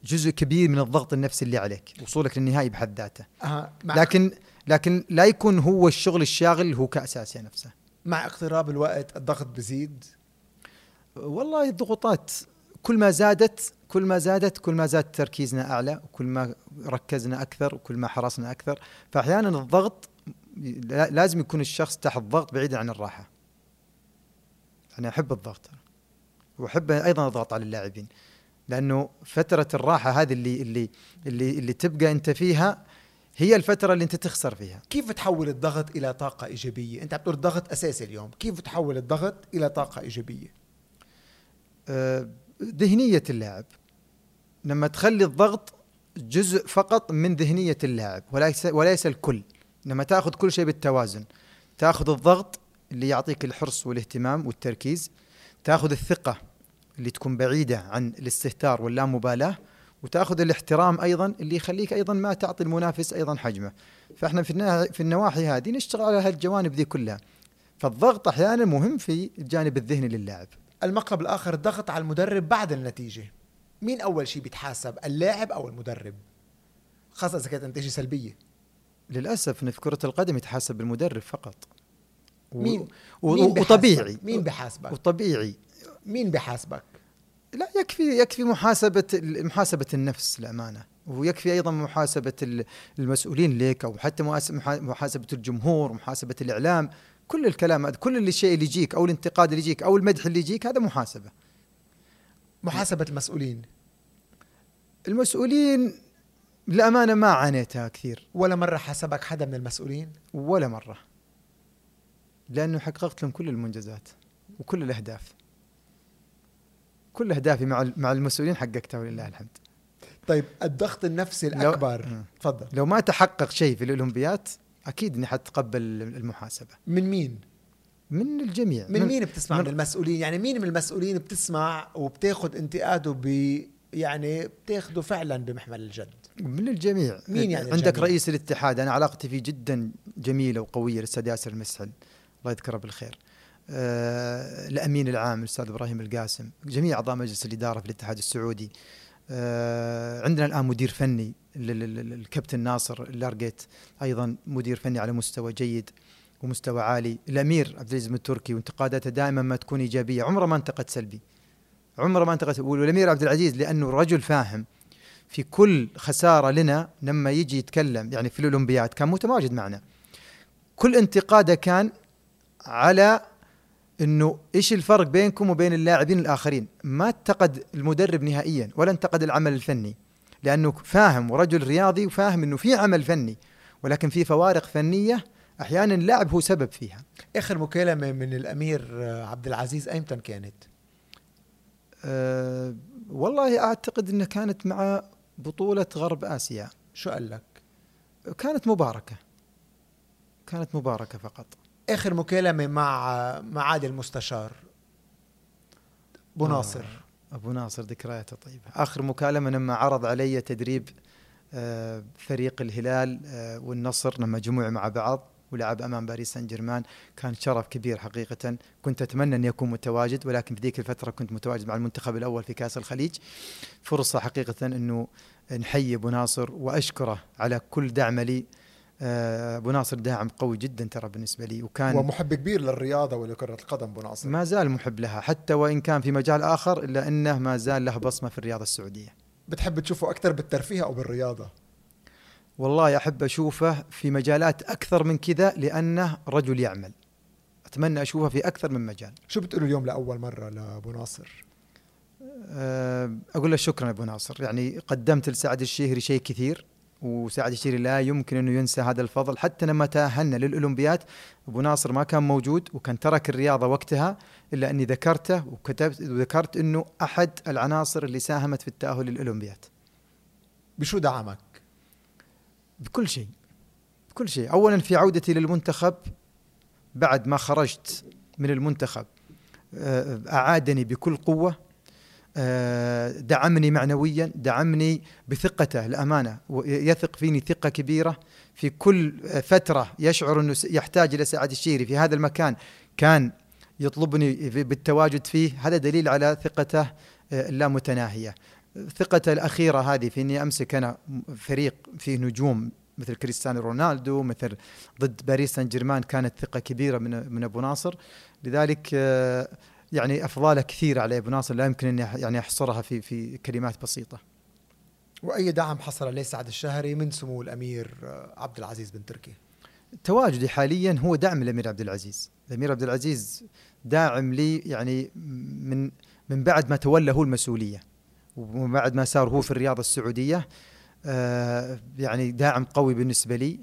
جزء كبير من الضغط النفسي اللي عليك وصولك للنهائي بحد ذاته. لكن لا يكون هو الشغل الشاغل اللي هو كأس آسيا نفسه. مع اقتراب الوقت الضغط بزيد. والله الضغوطات كل ما زادت كل ما زاد تركيزنا أعلى، وكل ما ركزنا أكثر، وكل ما حرصنا أكثر. فأحيانا الضغط لازم يكون الشخص تحت الضغط بعيدا عن الراحة. أنا أحب الضغط، وأحب أيضا الضغط على اللاعبين، لأنه فترة الراحة هذه اللي تبقى أنت فيها هي الفترة اللي أنت تخسر فيها. كيف تحول الضغط إلى طاقة إيجابية؟ أنت عم تقول الضغط أساسي اليوم، كيف تحول الضغط إلى طاقة إيجابية؟ ذهنية اللاعب، لما تخلي الضغط جزء فقط من ذهنية اللاعب وليس الكل. لما تأخذ كل شيء بالتوازن، تأخذ الضغط اللي يعطيك الحرص والاهتمام والتركيز، تأخذ الثقة اللي تكون بعيدة عن الاستهتار واللامبالاة، وتأخذ الاحترام أيضا اللي يخليك أيضا ما تعطي المنافس أيضا حجمه. فإحنا في النواحي هذه نشتغل على هالجوانب ذي كلها. فالضغط أحيانا مهم في الجانب الذهني للاعب. المقلب الآخر الضغط على المدرب بعد النتيجة. مين أول شيء بيتحاسب، اللاعب أو المدرب؟ خاصة إذا كانت نتيجة سلبية. للأسف في كرة القدم يتحاسب المدرب فقط. مين بحاسبك؟ لا يكفي محاسبة النفس الأمانة، ويكفي أيضا محاسبة المسؤولين لك، أو حتى محاسبة الجمهور، محاسبة الإعلام. كل الكلام هذا، كل الشيء اللي يجيك أو الانتقاد اللي يجيك أو المدح اللي يجيك، هذا محاسبة المسؤولين الأمانة ما عانيتها كثير. ولا مرة حسبك حدا من المسؤولين؟ ولا مرة، لأنه حققت لهم كل المنجزات وكل الأهداف. كل اهدافي مع المسؤولين حققتها ولله الحمد. طيب الضغط النفسي الاكبر تفضل. لو ما تحقق شيء في الاولمبيات اكيد اني حتقبل المحاسبه. من مين؟ من الجميع. من مين بتسمع؟ من المسؤولين. يعني مين من المسؤولين بتسمع وبتاخذ انتقاده يعني بتاخده فعلا بمحمل الجد؟ من الجميع. مين يعني؟ عندك الجميع. رئيس الاتحاد انا علاقتي فيه جدا جميله وقويه، الاستاذ ياسر المسعد الله يذكره بالخير. الامين العام الاستاذ ابراهيم القاسم، جميع اعضاء مجلس الاداره في الاتحاد السعودي. عندنا الان مدير فني الكابتن ناصر لارغيت، ايضا مدير فني على مستوى جيد ومستوى عالي. الامير عبد العزيز بن تركي وانتقاداته دائما ما تكون ايجابيه، عمره ما انتقد سلبي، عمره ما انتقد. والامير عبد العزيز لانه رجل فاهم في كل خساره لنا لما يجي يتكلم، يعني في الاولمبياد كان متواجد معنا، كل انتقاده كان على انه ايش الفرق بينكم وبين اللاعبين الاخرين، ما انتقد المدرب نهائيا ولا انتقد العمل الفني، لانه فاهم ورجل رياضي وفاهم انه في عمل فني ولكن في فوارق فنيه احيانا اللاعب هو سبب فيها. اخر مكالمه من الامير عبد العزيز ايمتى كانت؟ والله اعتقد انها كانت مع بطوله غرب اسيا. شو قال لك؟ كانت مباركه، كانت مباركه فقط. آخر مكالمة مع معالي المستشار أبو ناصر. أبو ناصر ذكرياته طيبة. آخر مكالمة لما عرض علي تدريب فريق الهلال والنصر لما جمعوا مع بعض ولعب أمام باريس سان جيرمان، كان شرف كبير حقيقة، كنت أتمنى أن يكون متواجد ولكن في ذيك الفترة كنت متواجد مع المنتخب الأول في كأس الخليج. فرصة حقيقة أنه نحيي أبو ناصر وأشكره على كل دعمه لي. أبو ناصر داعم قوي جدا ترى بالنسبة لي، وكان ومحب كبير للرياضة ولكرة القدم. أبو ناصر ما زال محب لها حتى وإن كان في مجال آخر، إلا أنه ما زال له بصمة في الرياضة السعودية. بتحب تشوفه أكثر بالترفيه أو بالرياضة؟ والله أحب أشوفه في مجالات أكثر من كذا لأنه رجل يعمل، أتمنى أشوفه في أكثر من مجال. شو بتقوله اليوم لأول مرة لأبو ناصر؟ أقول له شكرا أبو ناصر، يعني قدمت لسعد الشهري شيء كثير، وسعد الشهري لا يمكن أنه ينسى هذا الفضل. حتى لما تأهلنا للأولمبياد أبو ناصر ما كان موجود وكان ترك الرياضة وقتها، إلا أني ذكرته وكتبت وذكرت أنه أحد العناصر اللي ساهمت في التأهل للأولمبياد. بشو دعمك؟ بكل شيء، بكل شيء. أولا في عودتي للمنتخب، بعد ما خرجت من المنتخب أعادني بكل قوة، دعمني معنويا، دعمني بثقته، الأمانة يثق فيني ثقة كبيرة. في كل فترة يشعر أنه يحتاج إلى سعد الشهري في هذا المكان كان يطلبني بالتواجد فيه، هذا دليل على ثقته اللامتناهية. ثقته الأخيرة هذه في أني أمسك أنا فريق فيه نجوم مثل كريستيانو رونالدو، مثل ضد باريس سان جيرمان كانت ثقة كبيرة من أبو ناصر. لذلك يعني أفضاله كثيرة على أبو ناصر لا يمكن أن يعني أحصرها في كلمات بسيطة. وأي دعم حصل عليه سعد الشهري من سمو الأمير عبد العزيز بن تركي؟ تواجدي حاليا هو دعم الأمير عبد العزيز. الأمير عبد العزيز داعم لي يعني من بعد ما تولى هو المسؤولية ومن بعد ما صار هو في الرياضة السعودية، يعني داعم قوي بالنسبة لي،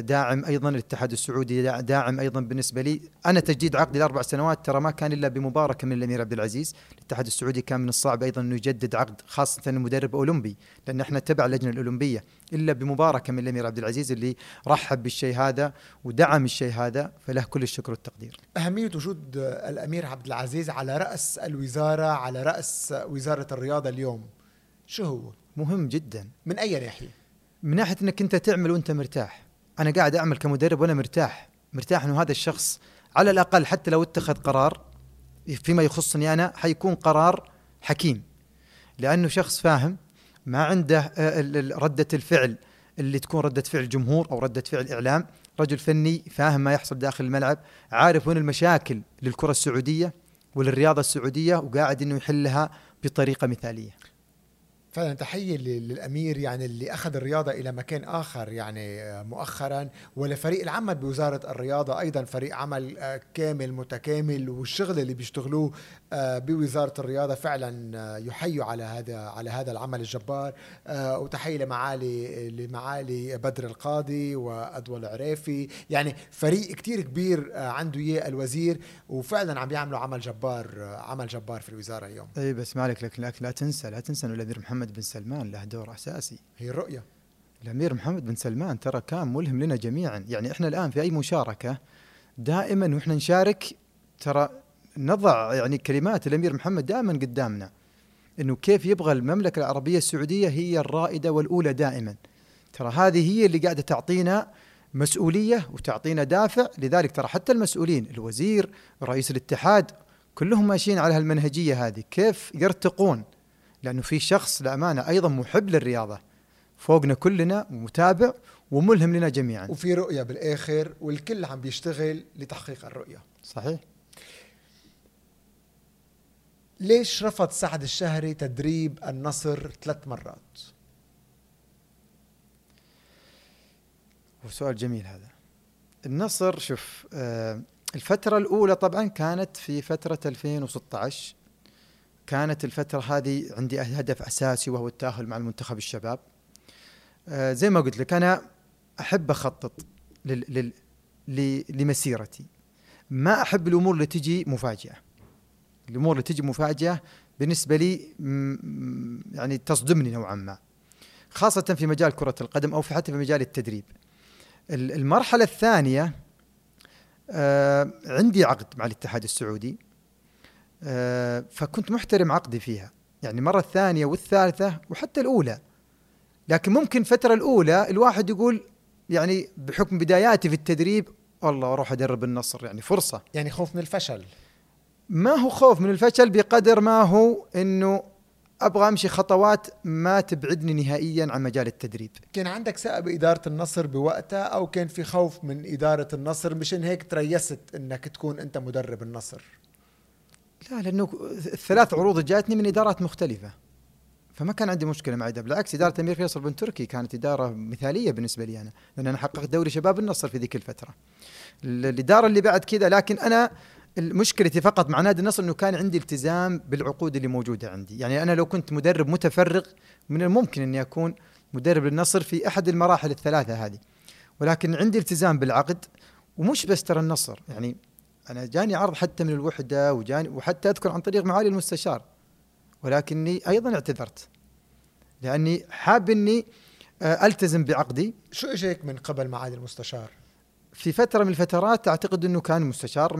داعم أيضا الاتحاد السعودي، داعم أيضا بالنسبة لي. أنا تجديد عقدي ل4 سنوات ترى ما كان إلا بمباركة من الأمير عبد العزيز. الاتحاد السعودي كان من الصعب أيضا أنه يجدد عقد خاصة المدرب أولمبي، لأن احنا تبع اللجنة الأولمبية، إلا بمباركة من الأمير عبد العزيز اللي رحب بالشيء هذا ودعم الشيء هذا، فله كل الشكر والتقدير. أهمية وجود الأمير عبد العزيز على رأس الوزارة، على رأس وزارة الرياضة اليوم، شو هو؟ مهم جدا. من أي ناحية؟ من ناحية أنك أنت تعمل وأنت مرتاح. أنا قاعد أعمل كمدرب وأنا مرتاح أنه هذا الشخص على الأقل حتى لو اتخذ قرار فيما يخصني أنا حيكون قرار حكيم، لأنه شخص فاهم، ما عنده ردة الفعل اللي تكون ردة فعل جمهور أو ردة فعل إعلام. رجل فني فاهم ما يحصل داخل الملعب، عارف وين المشاكل للكرة السعودية وللرياضة السعودية، وقاعد أنه يحلها بطريقة مثالية. فعلا تحية للأمير يعني اللي أخذ الرياضة إلى مكان آخر يعني مؤخرا، ولفريق العمل بوزارة الرياضة أيضا، فريق عمل كامل متكامل، والشغل اللي بيشتغلوه بوزارة الرياضة فعلا يحيوا على هذا العمل الجبار. وتحية لمعالي بدر القاضي وأدوى العريفي، يعني فريق كتير كبير عنده إياه الوزير، وفعلا عم بيعملوا عمل جبار في الوزارة اليوم. أي بس مالك، لكن لا تنسى أن الأمير محمد بن سلمان له دور أساسي. هي الرؤية. الأمير محمد بن سلمان ترى كان ملهم لنا جميعا، يعني إحنا الآن في أي مشاركة دائما وإحنا نشارك ترى نضع يعني كلمات الأمير محمد دائما قدامنا، إنه كيف يبغى المملكة العربية السعودية هي الرائدة والأولى دائما. ترى هذه هي اللي قاعدة تعطينا مسؤولية وتعطينا دافع، لذلك ترى حتى المسؤولين الوزير رئيس الاتحاد كلهم ماشيين على هالمنهجية هذه، كيف يرتقون، لأنه في شخص لأمانة أيضا محب للرياضة فوقنا كلنا ومتابع وملهم لنا جميعا، وفي رؤية بالآخر والكل عم بيشتغل لتحقيق الرؤية. صحيح. ليش رفض سعد الشهري تدريب النصر 3 مرات؟ وسؤال جميل هذا. النصر شوف الفترة الأولى طبعا كانت في فترة 2016، كانت الفترة هذه عندي هدف أساسي وهو التأهل مع المنتخب الشباب. زي ما قلت لك أنا أحب أخطط لمسيرتي، ما أحب الأمور اللي تجي مفاجئة. الأمور اللي تجي مفاجئة بالنسبة لي يعني تصدمني نوعا ما، خاصة في مجال كرة القدم أو حتى في مجال التدريب. المرحلة الثانية عندي عقد مع الاتحاد السعودي، فكنت محترم عقدي فيها، يعني مرة الثانية والثالثة وحتى الأولى. لكن ممكن الفترة الأولى الواحد يقول يعني بحكم بداياتي في التدريب والله أروح أدرب النصر، يعني فرصة، يعني خوف من الفشل. ما هو خوف من الفشل بقدر ما هو أنه أبغى أمشي خطوات ما تبعدني نهائيا عن مجال التدريب. كان عندك ثقة بإدارة النصر بوقتها أو كان في خوف من إدارة النصر مشان هيك تريست أنك تكون أنت مدرب النصر؟ لا، لأنه الثلاث عروض جاءتني من إدارات مختلفة، فما كان عندي مشكلة مع إدارة، بالعكس إدارة الأمير فيصل بن تركي كانت إدارة مثالية بالنسبة لي أنا، لأن أنا حققت دوري شباب النصر في ذيك الفترة. الإدارة اللي بعد كذا، لكن أنا مشكلتي فقط مع نادي النصر أنه كان عندي التزام بالعقود اللي موجودة عندي، يعني أنا لو كنت مدرب متفرغ من الممكن أني أكون مدرب للنصر في أحد المراحل الثلاثة هذه، ولكن عندي التزام بالعقد. ومش بس ترى النصر، يعني أنا جاني عرض حتى من الوحدة وجاني، وحتى أذكر عن طريق معالي المستشار، ولكني أيضا اعتذرت لأني حاب أني ألتزم بعقدي. شو إجيك من قبل معالي المستشار؟ في فترة من الفترات أعتقد أنه كان مستشار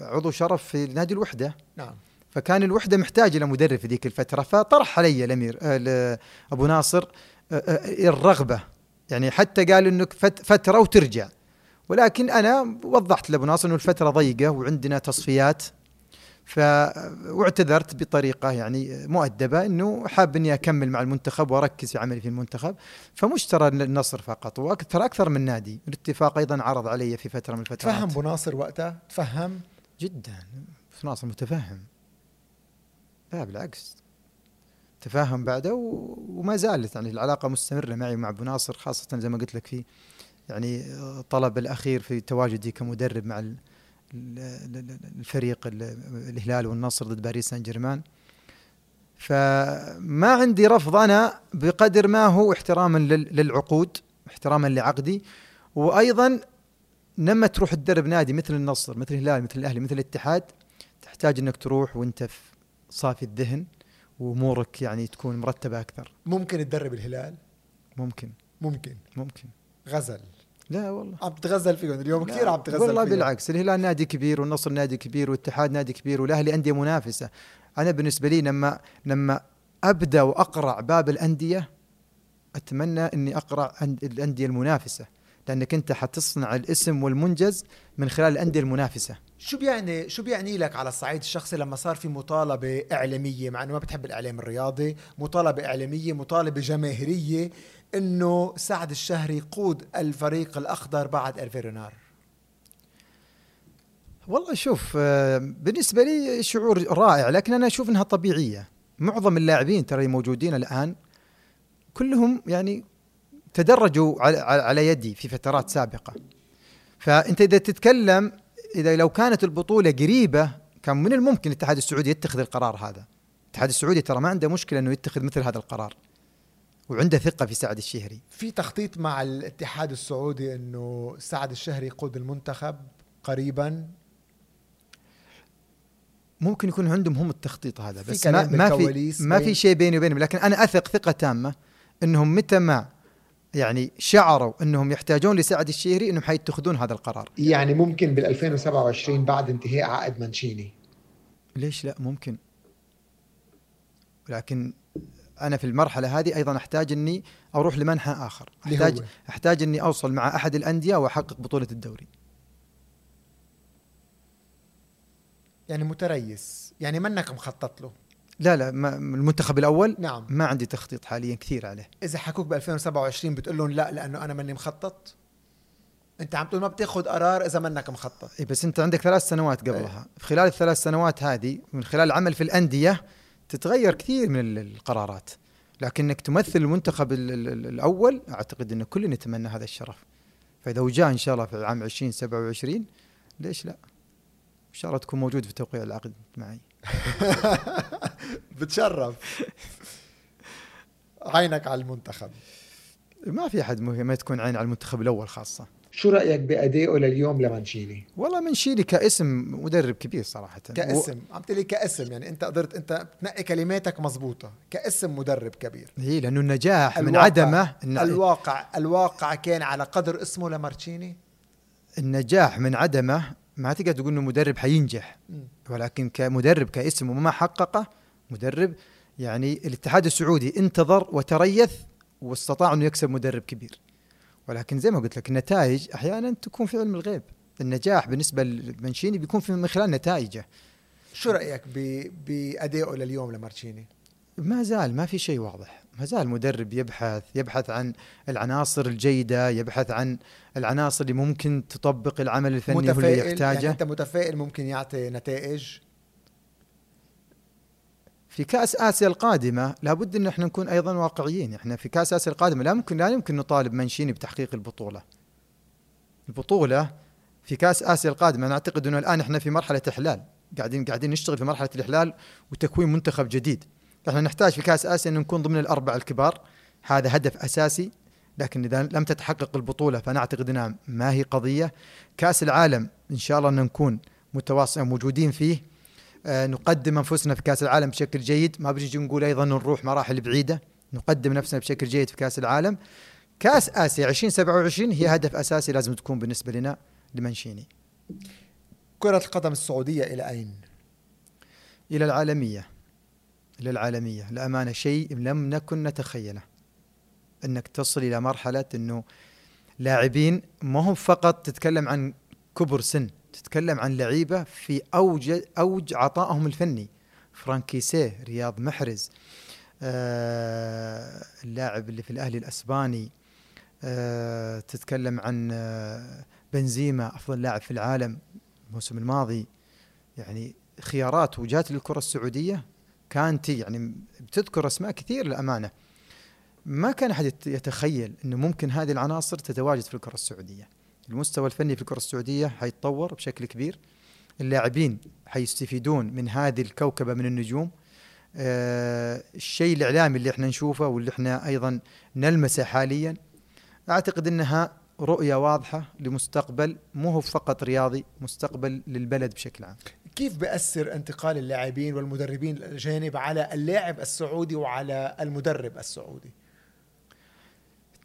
عضو شرف في نادي الوحدة. نعم. فكان الوحدة محتاجة لمدرب في ذيك الفترة، فطرح علي الأمير أبو ناصر الرغبة، يعني حتى قال أنك فترة وترجع، ولكن أنا وضحت لأبو ناصر أنه الفترة ضيقة وعندنا تصفيات، فاعتذرت بطريقة يعني مؤدبة أنه حاب أني أكمل مع المنتخب وأركز في عملي في المنتخب. فمش ترى النصر فقط، وأكثر أكثر من نادي، الاتفاق أيضا عرض علي في فترة من الفترات. تفهم أبو ناصر وقتها؟ تفهم جدا، أبو ناصر متفهم، لا بالعكس تفاهم بعده، وما زالت يعني العلاقة مستمرة معي مع أبو ناصر، خاصة زي ما قلت لك في يعني طلب الأخير في تواجدي كمدرب مع الفريق الهلال والنصر ضد باريس سان جيرمان. فما عندي رفض أنا بقدر ما هو احتراما للعقود، احتراما لعقدي، وأيضا لما تروح تدرب نادي مثل النصر مثل الهلال مثل الأهلي مثل الاتحاد تحتاج أنك تروح وانت صافي الذهن وأمورك يعني تكون مرتبة أكثر. ممكن تدرب الهلال؟ ممكن غزل؟ لا والله، عم تغزل فيهم اليوم كثير، عم تغزل والله فيهم. بالعكس، الهلال نادي كبير والنصر نادي كبير والاتحاد نادي كبير والاهلي انديه منافسه. انا بالنسبه لي لما ابدا واقرع باب الانديه اتمنى اني اقرع الانديه المنافسه، لانك انت حتصنع الاسم والمنجز من خلال الانديه المنافسه. شو بيعني لك على الصعيد الشخصي لما صار في مطالبه اعلاميه، مع انه ما بتحب الاعلام الرياضي، مطالبه اعلاميه مطالبه جماهيريه انه سعد الشهري يقود الفريق الاخضر بعد الفيرونار؟ والله شوف بالنسبه لي شعور رائع، لكن انا اشوف انها طبيعيه، معظم اللاعبين ترى موجودين الآن كلهم يعني تدرجوا على يدي في فترات سابقة. فأنت إذا تتكلم، إذا لو كانت البطولة قريبة كان من الممكن الاتحاد السعودي يتخذ القرار هذا. الاتحاد السعودي ترى ما عنده مشكلة أنه يتخذ مثل هذا القرار، وعنده ثقة في سعد الشهري. في تخطيط مع الاتحاد السعودي أنه سعد الشهري يقود المنتخب قريباً؟ ممكن يكون عندهم هم التخطيط هذا، بس ما في شيء بيني وبينهم، لكن أنا أثق ثقة تامة أنهم متى ما يعني شعروا أنهم يحتاجون لسعد الشهري أنهم حيتخذون هذا القرار. يعني ممكن بال2027 بعد انتهاء عقد مانشيني؟ ليش لا، ممكن. لكن أنا في المرحلة هذه أيضا أحتاج أني أروح لمنحى آخر، أحتاج أني أوصل مع أحد الأندية وأحقق بطولة الدوري. يعني متريس، يعني منك مخطط له؟ لا لا، المنتخب الأول نعم، ما عندي تخطيط حاليا كثير عليه. إذا حكوك ب2027 بتقول لهم لا لأنه أنا مني مخطط؟ أنت عم تقول ما بتاخذ قرار إذا منك مخطط. إيه، بس أنت عندك 3 سنوات قبلها، خلال ال3 سنوات هذه من خلال العمل في الأندية تتغير كثير من القرارات، لكنك تمثل المنتخب الأول أعتقد أن كلنا نتمنى هذا الشرف. فإذا وجاء إن شاء الله في عام 2027 ليش لا؟ إن شاء الله تكون موجود في توقيع العقد معي. بتشرف. عينك على المنتخب؟ ما في أحد ما تكون عين على المنتخب الأول خاصة. شو رأيك بأدائه لليوم لمانشيني؟ والله مانشيني كاسم مدرب كبير صراحة، كاسم عم تقول لي كاسم، يعني أنت قدرت أنت تنقي كلماتك مضبوطة، كاسم مدرب كبير. هي لأنه النجاح من عدمه الواقع كان على قدر اسمه لمارتشيني. النجاح من عدمه ما تقدر تقول انه مدرب حينجح، ولكن كمدرب كاسم وما حققه مدرب. يعني الاتحاد السعودي انتظر وتريث واستطاع انه يكسب مدرب كبير، ولكن زي ما قلت لك النتائج احيانا تكون في علم الغيب. النجاح بالنسبه لمانشيني بيكون من خلال نتائجه. شو رايك بادائه لليوم لمارتشيني؟ ما زال ما في شيء واضح، ما زال المدرب يبحث عن العناصر الجيدة، يبحث عن العناصر اللي ممكن تطبق العمل الفني هو اللي يحتاجه. يعني أنت متفائل ممكن يعطي نتائج؟ في كأس آسيا القادمة لابد أن احنا نكون أيضا واقعيين. احنا في كأس آسيا القادمة لا يمكن نطالب مانشيني بتحقيق البطولة. البطولة في كأس آسيا القادمة أنا أعتقد أنه الآن احنا في مرحلة إحلال، قاعدين نشتغل في مرحلة الإحلال وتكوين منتخب جديد. احنا نحتاج في كأس آسيا أن نكون ضمن الأربعة الكبار، هذا هدف أساسي. لكن إذا لم تتحقق البطولة فأنا أعتقد أنها ما هي قضية. كأس العالم إن شاء الله أن نكون موجودين فيه، نقدم أنفسنا في كأس العالم بشكل جيد. ما بنجي نقول أيضا نروح مراحل بعيدة، نقدم نفسنا بشكل جيد في كأس العالم. كأس آسيا 2027 هي هدف أساسي لازم تكون بالنسبة لنا لمانشيني. كرة القدم السعودية إلى أين؟ إلى العالمية. للعالمية لأمانة شيء لم نكن نتخيله، أنك تصل إلى مرحلة أنه لاعبين ما هم فقط تتكلم عن كبر سن، تتكلم عن لعيبة في أوج عطائهم الفني. فرانكي سيه، رياض محرز، اللاعب اللي في الأهلي الأسباني، تتكلم عن بنزيمة أفضل لاعب في العالم الموسم الماضي. يعني خيارات وجات للكرة السعودية كانت، يعني بتذكر أسماء كثير للأمانة ما كان أحد يتخيل أنه ممكن هذه العناصر تتواجد في الكرة السعودية. المستوى الفني في الكرة السعودية حيتطور بشكل كبير، اللاعبين حيستفيدون من هذه الكوكبة من النجوم. الشيء الإعلامي اللي احنا نشوفه واللي احنا أيضا نلمسه حاليا أعتقد أنها رؤية واضحة لمستقبل مو هو فقط رياضي، مستقبل للبلد بشكل عام. كيف بأثر انتقال اللاعبين والمدربين الأجانب على اللاعب السعودي وعلى المدرب السعودي؟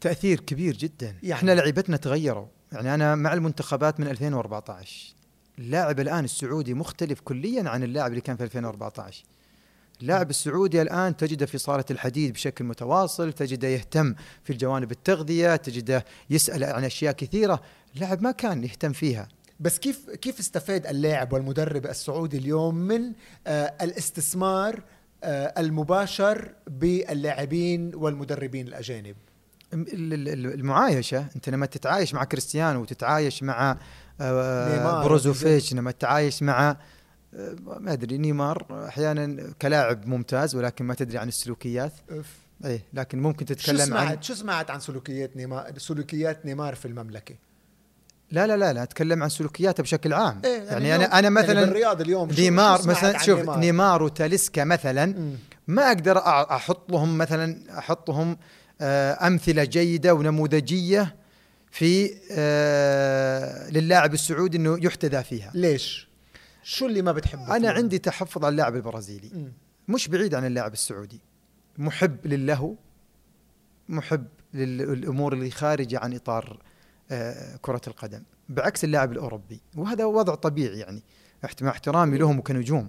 تأثير كبير جدا. يعني احنا لعيبتنا تغيروا، يعني أنا مع المنتخبات من 2014 اللاعب الآن السعودي مختلف كليا عن اللاعب اللي كان في 2014. اللاعب السعودي الآن تجده في صالة الحديد بشكل متواصل، تجده يهتم في الجوانب التغذية، تجده يسأل عن أشياء كثيرة اللاعب ما كان يهتم فيها. بس كيف استفاد اللاعب والمدرب السعودي اليوم من الاستثمار المباشر باللاعبين والمدربين الأجانب؟ المعايشة. أنت لما تتعايش مع كريستيانو وتتعايش مع بروزوفيتش، لما تتعايش مع ما أدري نيمار أحيانا كلاعب ممتاز ولكن ما تدري عن السلوكيات. إيه لكن ممكن تتكلم عن شو سمعت عن سلوكيات نيمار في المملكة؟ لا أتكلم عن سلوكياته بشكل عام. إيه يعني أنا مثلا يعني بالرياض اليوم نيمار مثلا شوف نيمار وتاليسكا مثلا ما أقدر أحط لهم أمثلة جيدة ونموذجية في للاعب السعودي إنه يحتذى فيها. ليش؟ شو اللي ما بتحبه؟ أنا عندي تحفظ على اللاعب البرازيلي مش بعيد عن اللاعب السعودي، محب للهو، محب للأمور اللي خارجة عن إطار كرة القدم، بعكس اللاعب الأوروبي، وهذا وضع طبيعي يعني مع احترامي لهم وكنجوم،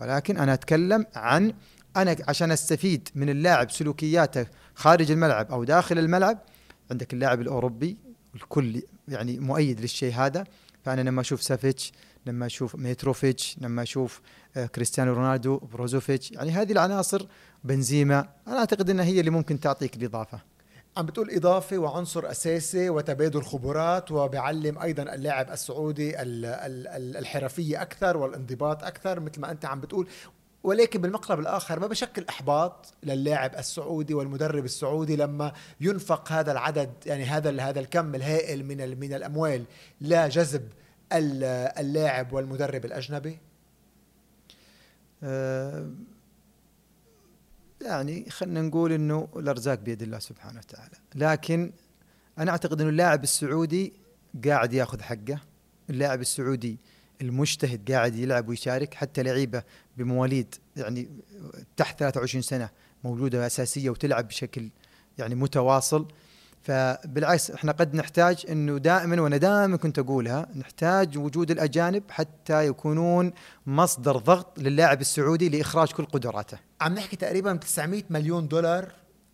ولكن أنا أتكلم عن أنا عشان أستفيد من اللاعب سلوكياته خارج الملعب أو داخل الملعب. عندك اللاعب الأوروبي الكل يعني مؤيد للشيء هذا، فأنا لما أشوف سافيتش، لما أشوف ميتروفيتش، لما أشوف كريستيانو رونالدو، بروزوفيتش، يعني هذه العناصر، بنزيمة، أنا أعتقد أنها هي اللي ممكن تعطيك الإضافة. عم بتقول إضافة وعنصر أساسي وتبادل خبرات، وبيعلم أيضا اللاعب السعودي الحرفية أكثر والانضباط أكثر مثل ما أنت عم بتقول، ولكن بالمقلب الآخر ما بشكل إحباط للاعب السعودي والمدرب السعودي لما ينفق هذا العدد، يعني هذا الكم الهائل من الأموال لا جذب اللاعب والمدرب الأجنبي؟ يعني خلنا نقول إنه الأرزاق بيد الله سبحانه وتعالى، لكن أنا أعتقد إنه اللاعب السعودي قاعد يأخذ حقه، اللاعب السعودي المجتهد قاعد يلعب ويشارك، حتى لعيبة بمواليد يعني تحت 23 سنة موجودة أساسية وتلعب بشكل يعني متواصل. فبالعكس احنا قد نحتاج انه دائما، وانا دائما كنت اقولها، نحتاج وجود الاجانب حتى يكونون مصدر ضغط للاعب السعودي لاخراج كل قدراته. عم نحكي تقريبا 900 مليون دولار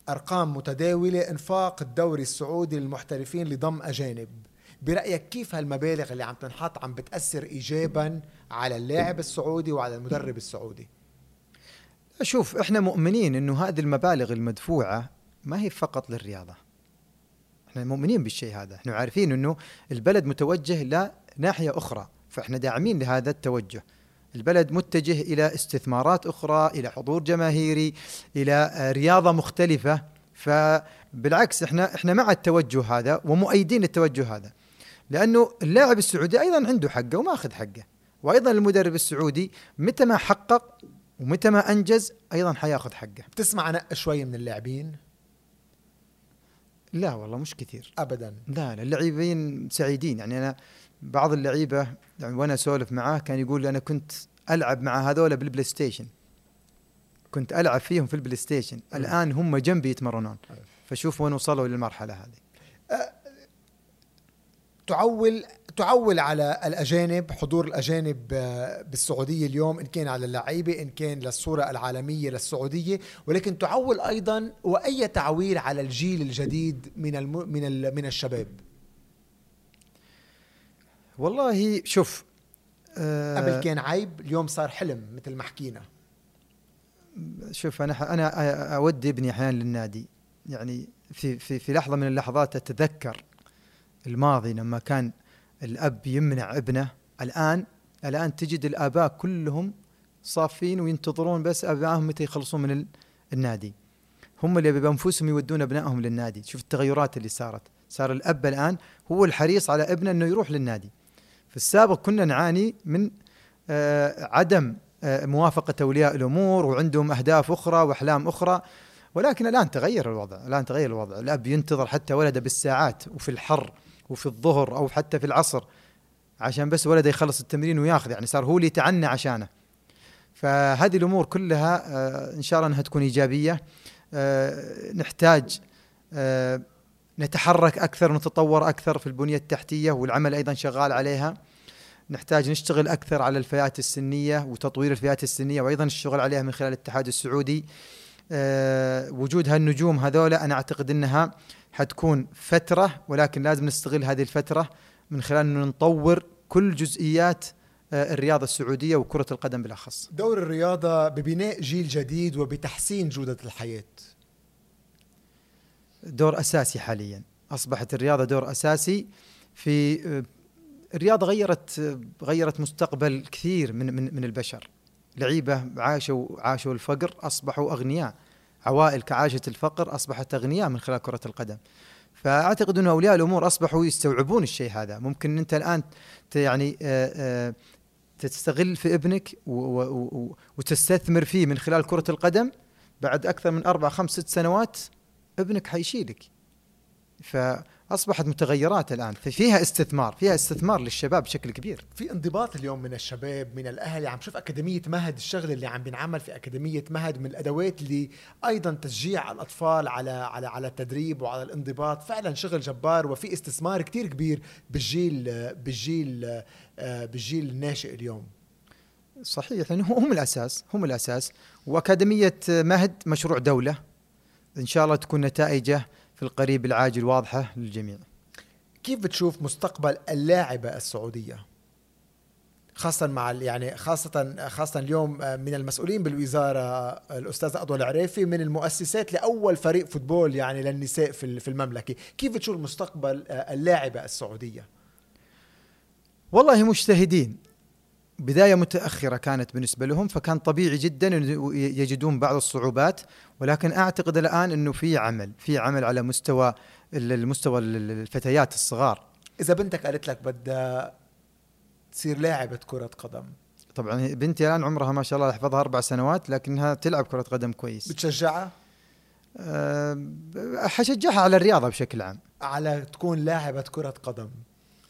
ارقام متداولة انفاق الدوري السعودي للمحترفين لضم اجانب، برأيك كيف هالمبالغ اللي عم تنحط عم بتأثر ايجابا على اللاعب السعودي وعلى المدرب السعودي؟ شوف احنا مؤمنين انه هذه المبالغ المدفوعة ما هي فقط للرياضة، احنا مؤمنين بالشيء هذا، احنا عارفين انه البلد متوجه لناحية اخرى، فاحنا داعمين لهذا التوجه. البلد متجه الى استثمارات اخرى، الى حضور جماهيري، الى رياضة مختلفة، فبالعكس احنا مع التوجه هذا ومؤيدين التوجه هذا، لانه اللاعب السعودي ايضا عنده حقه وما اخذ حقه، وايضا المدرب السعودي متى ما حقق ومتى ما انجز ايضا حياخذ حقه. بتسمع نق شوي من اللاعبين؟ لا والله مش كثير أبدا، لا اللاعبين سعيدين، يعني أنا بعض اللعيبة يعني وأنا سولف معاه كان يقول لي أنا كنت ألعب مع هذولا بالبلاي ستيشن، كنت ألعب فيهم في البلاي ستيشن، الآن هم جنبي يتمرنون، فشوف وين وصلوا للمرحلة هذه. تعول على الأجانب، حضور الأجانب بالسعودية اليوم، إن كان على اللعيبة، إن كان للصورة العالمية للسعودية، ولكن تعول أيضا، وأي تعويل على الجيل الجديد من الشباب؟ والله شوف قبل كان عيب، اليوم صار حلم مثل ما حكينا. شوف أنا أودي ابني أحيانا للنادي، يعني في لحظة من اللحظات أتذكر الماضي لما كان الأب يمنع ابنه، الآن تجد الآباء كلهم صافين وينتظرون بس أبنائهم متى يخلصون من النادي، هم اللي بأنفسهم يودون أبنائهم للنادي. شوف التغيرات اللي صار الأب الآن هو الحريص على ابنه أنه يروح للنادي. في السابق كنا نعاني من عدم موافقة أولياء الأمور، وعندهم أهداف أخرى وأحلام أخرى، ولكن الآن تغير الوضع، الأب ينتظر حتى ولده بالساعات وفي الحر وفي الظهر أو حتى في العصر عشان بس ولده يخلص التمرين وياخذ، يعني صار هو اللي يتعنى عشانه. فهذه الأمور كلها إن شاء الله أنها تكون إيجابية. نحتاج نتحرك أكثر ونتطور أكثر في البنية التحتية، والعمل أيضا شغال عليها. نحتاج نشتغل أكثر على الفئات السنية وتطوير الفئات السنية، وأيضا نشتغل عليها من خلال الاتحاد السعودي. وجود هالنجوم هذولا أنا أعتقد أنها حتكون فترة، ولكن لازم نستغل هذه الفترة من خلال أن نطور كل جزئيات الرياضة السعودية وكرة القدم بالأخص. دور الرياضة ببناء جيل جديد وبتحسين جودة الحياة دور أساسي حاليا، أصبحت الرياضة دور أساسي في الرياضة غيرت مستقبل كثير من البشر. لعيبة عاشوا الفقر أصبحوا أغنياء، عوائل كعاشت الفقر أصبحت أغنياء من خلال كرة القدم. فأعتقد أن أولياء الأمور أصبحوا يستوعبون الشيء هذا. ممكن أنت الآن يعني تستغل في ابنك وتستثمر فيه من خلال كرة القدم، بعد أكثر من 4 5 6 سنوات ابنك حيشيلك. فأصبحت متغيرات الآن، ففيها استثمار، فيها استثمار للشباب بشكل كبير. في انضباط اليوم من الشباب، من الأهل. عم شوف أكاديمية مهد، الشغل اللي عم بينعمل في أكاديمية مهد من الأدوات اللي أيضا تشجيع الأطفال على التدريب وعلى الانضباط. فعلا شغل جبار، وفي استثمار كتير كبير بالجيل الناشئ اليوم. صحيح، لأنه هم الأساس، هم الأساس. وأكاديمية مهد مشروع دولة، إن شاء الله تكون نتائجه في القريب العاجل واضحة للجميع. كيف بتشوف مستقبل اللاعبة السعودية؟ خاصة مع يعني خاصة اليوم من المسؤولين بالوزارة الأستاذ أضوى العريفي، من المؤسسات لأول فريق فوتبول يعني للنساء في المملكة. كيف بتشوف مستقبل اللاعبة السعودية؟ والله مجتهدين، بداية متأخرة كانت بالنسبة لهم، فكان طبيعي جدا يجدون بعض الصعوبات، ولكن أعتقد الآن أنه في عمل على مستوى الفتيات الصغار. إذا بنتك قالت لك بدها تصير لاعبة كرة قدم. طبعا بنتي الآن عمرها ما شاء الله يحفظها 4 سنوات، لكنها تلعب كرة قدم كويس. بتشجعها؟ حشجعها على الرياضة بشكل عام، على تكون لاعبة كرة قدم.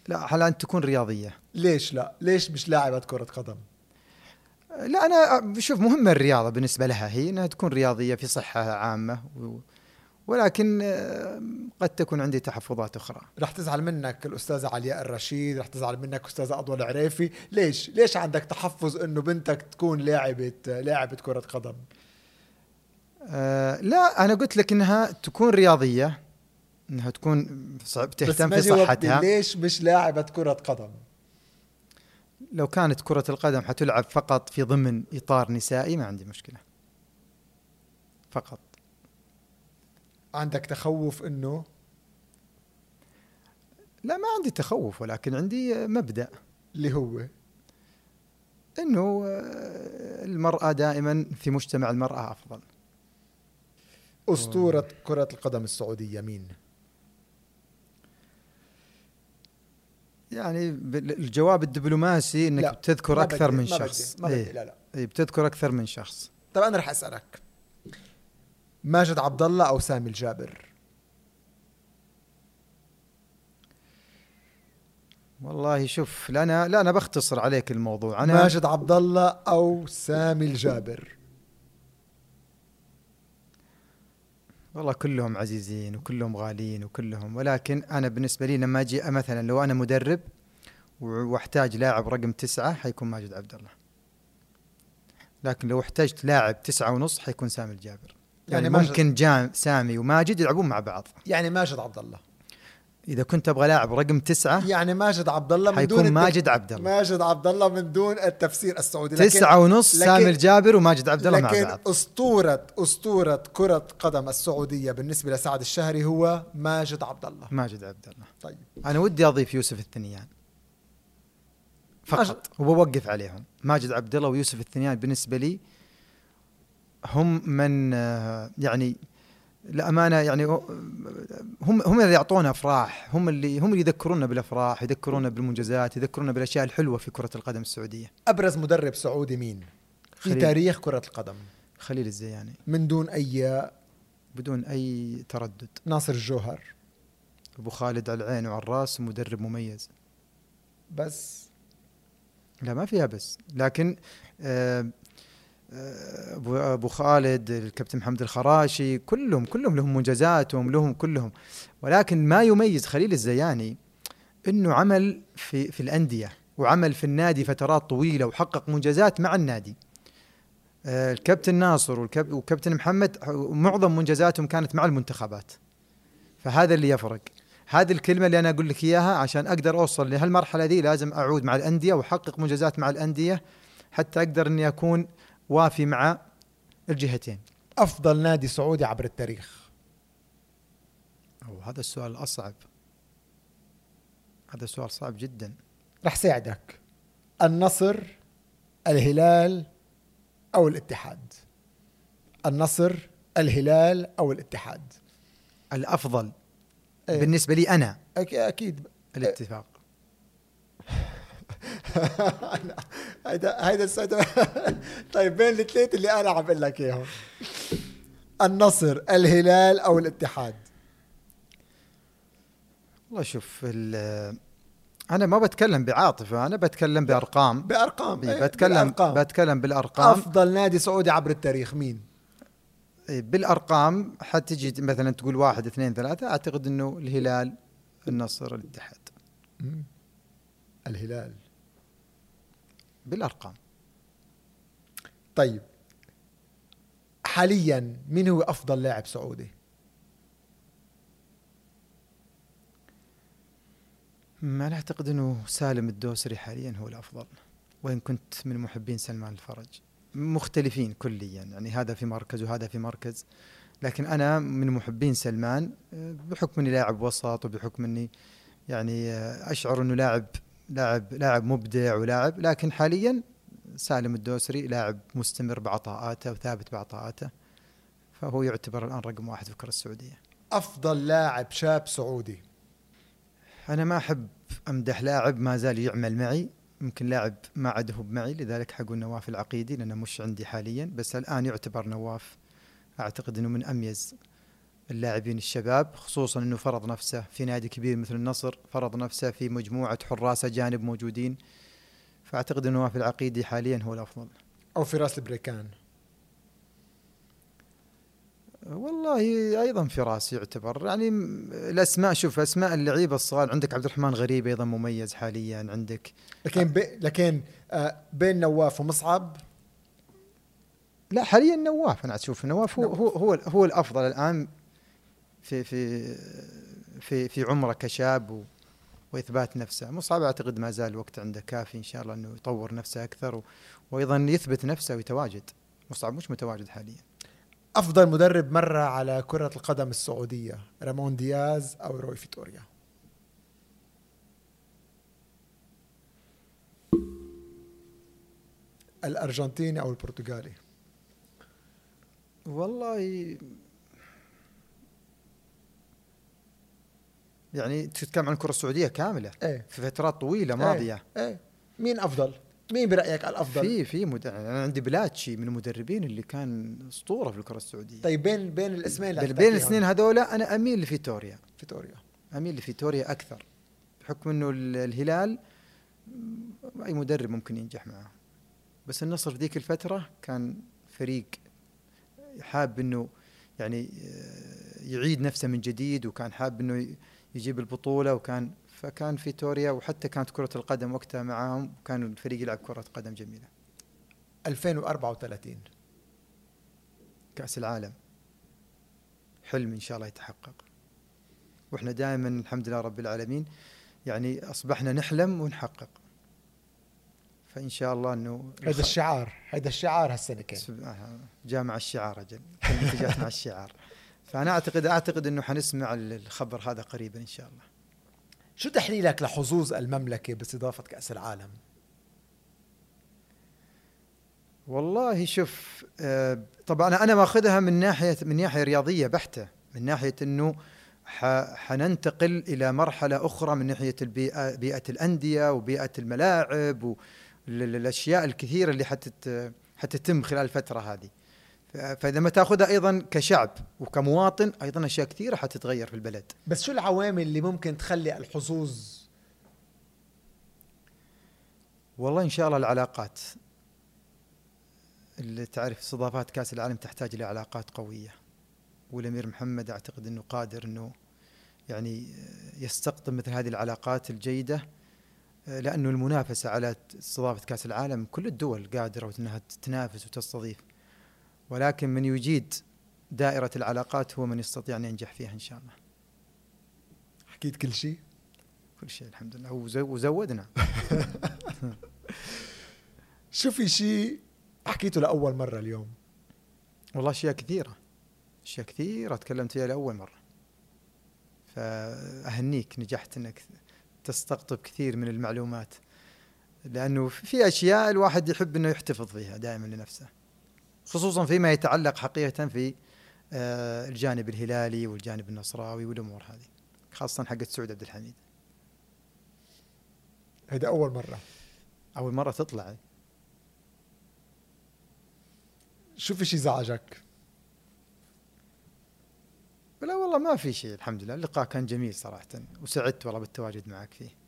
لا، على أن تكون رياضية. ليش لا؟ ليش مش لاعبة كرة قدم؟ لا، أنا بشوف مهمة الرياضة بالنسبة لها هي أنها تكون رياضية في صحة عامة، ولكن قد تكون عندي تحفظات أخرى. رح تزعل منك الأستاذة علياء الرشيد، رح تزعل منك أستاذة أضوى العريفي. ليش عندك تحفظ أنه بنتك تكون لاعبة كرة قدم؟ لا، أنا قلت لك أنها تكون رياضية، انها تكون بتهتم في صحتها. ليش مش لاعبة كرة قدم؟ لو كانت كرة القدم حتلعب فقط في ضمن إطار نسائي ما عندي مشكلة. فقط عندك تخوف انه؟ لا، ما عندي تخوف، ولكن عندي مبدأ اللي هو انه المرأة دائما في مجتمع المرأة افضل. أسطورة كرة القدم السعودية مين؟ يعني الجواب الدبلوماسي انك بتذكر اكثر من شخص. لا، بتذكر اكثر من شخص. طب انا رح اسالك، ماجد عبد الله او سامي الجابر؟ والله شوف، لا انا بختصر عليك الموضوع. انا ماجد عبد الله او سامي الجابر؟ والله كلهم عزيزين وكلهم غاليين وكلهم، ولكن أنا بالنسبة لي لما أجي مثلا لو أنا مدرب واحتاج لاعب رقم 9 حيكون ماجد عبد الله، لكن لو احتجت لاعب 9.5 حيكون سامي الجابر. يعني ممكن سامي وماجد يلعبون مع بعض. يعني ماجد عبد الله إذا كنت أبغى لاعب رقم 9 يعني ماجد عبد الله من دون ماجد عبد الله من دون التفسير السعودي. 9.5 سامي الجابر وماجد عبد الله مع بعض. لكن أسطورة كرة قدم السعودية بالنسبة لسعد الشهري هو ماجد عبد الله. طيب أنا ودي أضيف يوسف الثنيان فقط وبوقف عليهم. ماجد عبد الله ويوسف الثنيان بالنسبة لي هم من يعني لأمانة، يعني هم اللي يعطونا أفراح، هم اللي يذكرونا بالأفراح، يذكرونا بالمنجزات، يذكرونا بالأشياء الحلوة في كرة القدم السعودية. أبرز مدرب سعودي مين في تاريخ كرة القدم؟ خليل الزياني من دون بدون أي تردد. ناصر الجوهر، أبو خالد على العين وعلى الرأس، مدرب مميز. بس لا، ما فيها بس. لكن أبو خالد، الكابتن محمد الخراشي، كلهم لهم منجزاتهم، لهم كلهم. ولكن ما يميز خليل الزياني إنه عمل في الأندية وعمل في النادي فترات طويلة وحقق منجزات مع النادي. الكابتن ناصر والكابتن محمد معظم منجزاتهم كانت مع المنتخبات. فهذا اللي يفرق. هذه الكلمة اللي أنا أقول لك إياها، عشان أقدر أوصل لهالمرحلة دي لازم أعود مع الأندية وأحقق منجزات مع الأندية حتى أقدر إني أكون وافي مع الجهتين. أفضل نادي سعودي عبر التاريخ؟ أو هذا السؤال الأصعب، هذا سؤال صعب جدا. رح ساعدك، النصر، الهلال أو الاتحاد. النصر، الهلال أو الاتحاد. الأفضل بالنسبة لي أنا أكيد الاتفاق. هيدا طيب بين الثلاثة اللي أنا عم بقول لك إياهم، النصر، الهلال أو الاتحاد. والله شوف، أنا ما بتكلم بعاطفة، أنا بتكلم بأرقام. بأرقام بتكلم بالأرقام. أفضل نادي سعودي عبر التاريخ مين؟ بالأرقام حتجي مثلا تقول 1 2 3، أعتقد إنه الهلال، النصر، الاتحاد. الهلال بالأرقام. طيب حاليا مين هو أفضل لاعب سعودي؟ أنا أعتقد أنه سالم الدوسري حاليا هو الأفضل، وإن كنت من محبين سلمان الفرج. مختلفين كليا، يعني هذا في مركز وهذا في مركز، لكن أنا من محبين سلمان بحكم أني لاعب وسط، وبحكم أني يعني أشعر أنه لاعب مبدع ولاعب، لكن حاليا سالم الدوسري لاعب مستمر بعطاءاته وثابت بعطاءاته، فهو يعتبر الآن رقم 1 في الكرة السعودية. أفضل لاعب شاب سعودي. أنا ما أحب أمدح لاعب ما زال يعمل معي، ممكن لاعب ما عاد هو معي، لذلك حقول نواف العقيدي لأنه مش عندي حاليا، بس الآن يعتبر نواف أعتقد أنه من أميز اللاعبين الشباب، خصوصا أنه فرض نفسه في نادي كبير مثل النصر، فرض نفسه في مجموعة حراس أجانب موجودين، فأعتقد أنه نواف العقيدي حاليا هو الأفضل. أو فراس البريكان. والله ايضا فراس يعتبر، يعني الاسماء، شوف اسماء اللعيبه الصغار، عندك عبد الرحمن غريب ايضا مميز حاليا عندك، لكن بين نواف ومصعب، لا حاليا نواف، انا اشوف نواف هو الافضل الان في في في في عمره كشاب واثبات نفسه. مصعب اعتقد ما زال الوقت عنده كافي ان شاء الله انه يطور نفسه اكثر وايضا يثبت نفسه ويتواجد. مصعب مش متواجد حاليا. أفضل مدرب مرة على كرة القدم السعودية، رامون دياز أو روي فيتوريا؟ الأرجنتيني أو البرتغالي؟ والله يعني تتكلم عن الكرة السعودية كاملة في فترات طويلة ماضية. مين أفضل؟ مين برأيك الأفضل؟ أنا عندي بلاتشي من المدربين اللي كان أسطورة في الكرة السعودية. طيب بين الاسمين اللي بين الاثنين هذولا أنا أميل لفيتوريا. أميل لفيتوريا أكثر، بحكم إنه الهلال أي مدرب ممكن ينجح معه، بس النصر في ذيك الفترة كان فريق حاب إنه يعني يعيد نفسه من جديد، وكان حاب إنه يجيب البطولة، فكان فيتوريا، وحتى كانت كرة القدم وقتها معاهم، وكان الفريق يلعب كرة قدم جميلة. 2034 كأس العالم، حلم إن شاء الله يتحقق، وإحنا دائما الحمد لله رب العالمين يعني أصبحنا نحلم ونحقق، فإن شاء الله إنه هذا الشعار هالسنة كان جاء مع الشعار، أجل جاءت مع الشعار، فأنا أعتقد إنه حنسمع الخبر هذا قريبا إن شاء الله. شو تحليلك لحظوظ المملكة باستضافة كأس العالم؟ والله شوف، طبعا أنا ماخذها من ناحية رياضية بحتة، من ناحية إنه حننتقل إلى مرحلة أخرى من ناحية بيئة الأندية وبيئة الملاعب والأشياء الكثيرة اللي حتتم خلال الفترة هذه، فإذا ما تأخذها أيضا كشعب وكمواطن، أيضا أشياء كثيرة حتتغير في البلد. بس شو العوامل اللي ممكن تخلي الحظوظ؟ والله إن شاء الله العلاقات، اللي تعرف استضافات كأس العالم تحتاج إلى علاقات قوية، والأمير محمد أعتقد أنه قادر أنه يعني يستقطب مثل هذه العلاقات الجيدة، لأنه المنافسة على استضافة كأس العالم كل الدول قادرة أنها تنافس وتستضيف، ولكن من يجيد دائرة العلاقات هو من يستطيع أن ينجح فيها إن شاء الله. حكيت كل شيء؟ كل شيء الحمد لله، وزودنا. شو في شيء حكيته لأول مرة اليوم؟ والله أشياء كثيرة تكلمت فيها لأول مرة، فأهنيك نجحت أنك تستقطب كثير من المعلومات لأنه في أشياء الواحد يحب أنه يحتفظ فيها دائما لنفسه، خصوصا فيما يتعلق حقيقة في الجانب الهلالي والجانب النصراوي والأمور هذه، خاصة حقت سعود عبد الحميد. هذا أول مرة، أول مرة تطلع. شو في شيء زعجك؟ لا والله ما في شيء، الحمد لله اللقاء كان جميل صراحة، وسعدت والله بالتواجد معك فيه.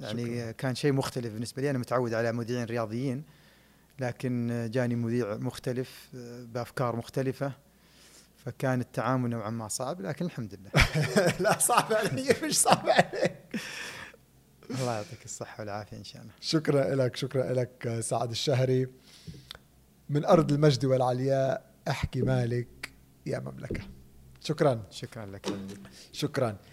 يعني شكرا. كان شيء مختلف بالنسبة لي، أنا متعود على مذيعين رياضيين، لكن جاني مذيع مختلف بأفكار مختلفة، فكان التعامل نوعا ما صعب، لكن الحمد لله. لا صعب علي، مش صعب عليك. الله يعطيك الصحة والعافية إن شاء الله. شكرا لك، شكرا لك سعد الشهري. من أرض المجد والعلياء احكي مالك يا مملكة. شكرا. شكرا لك. شكرا.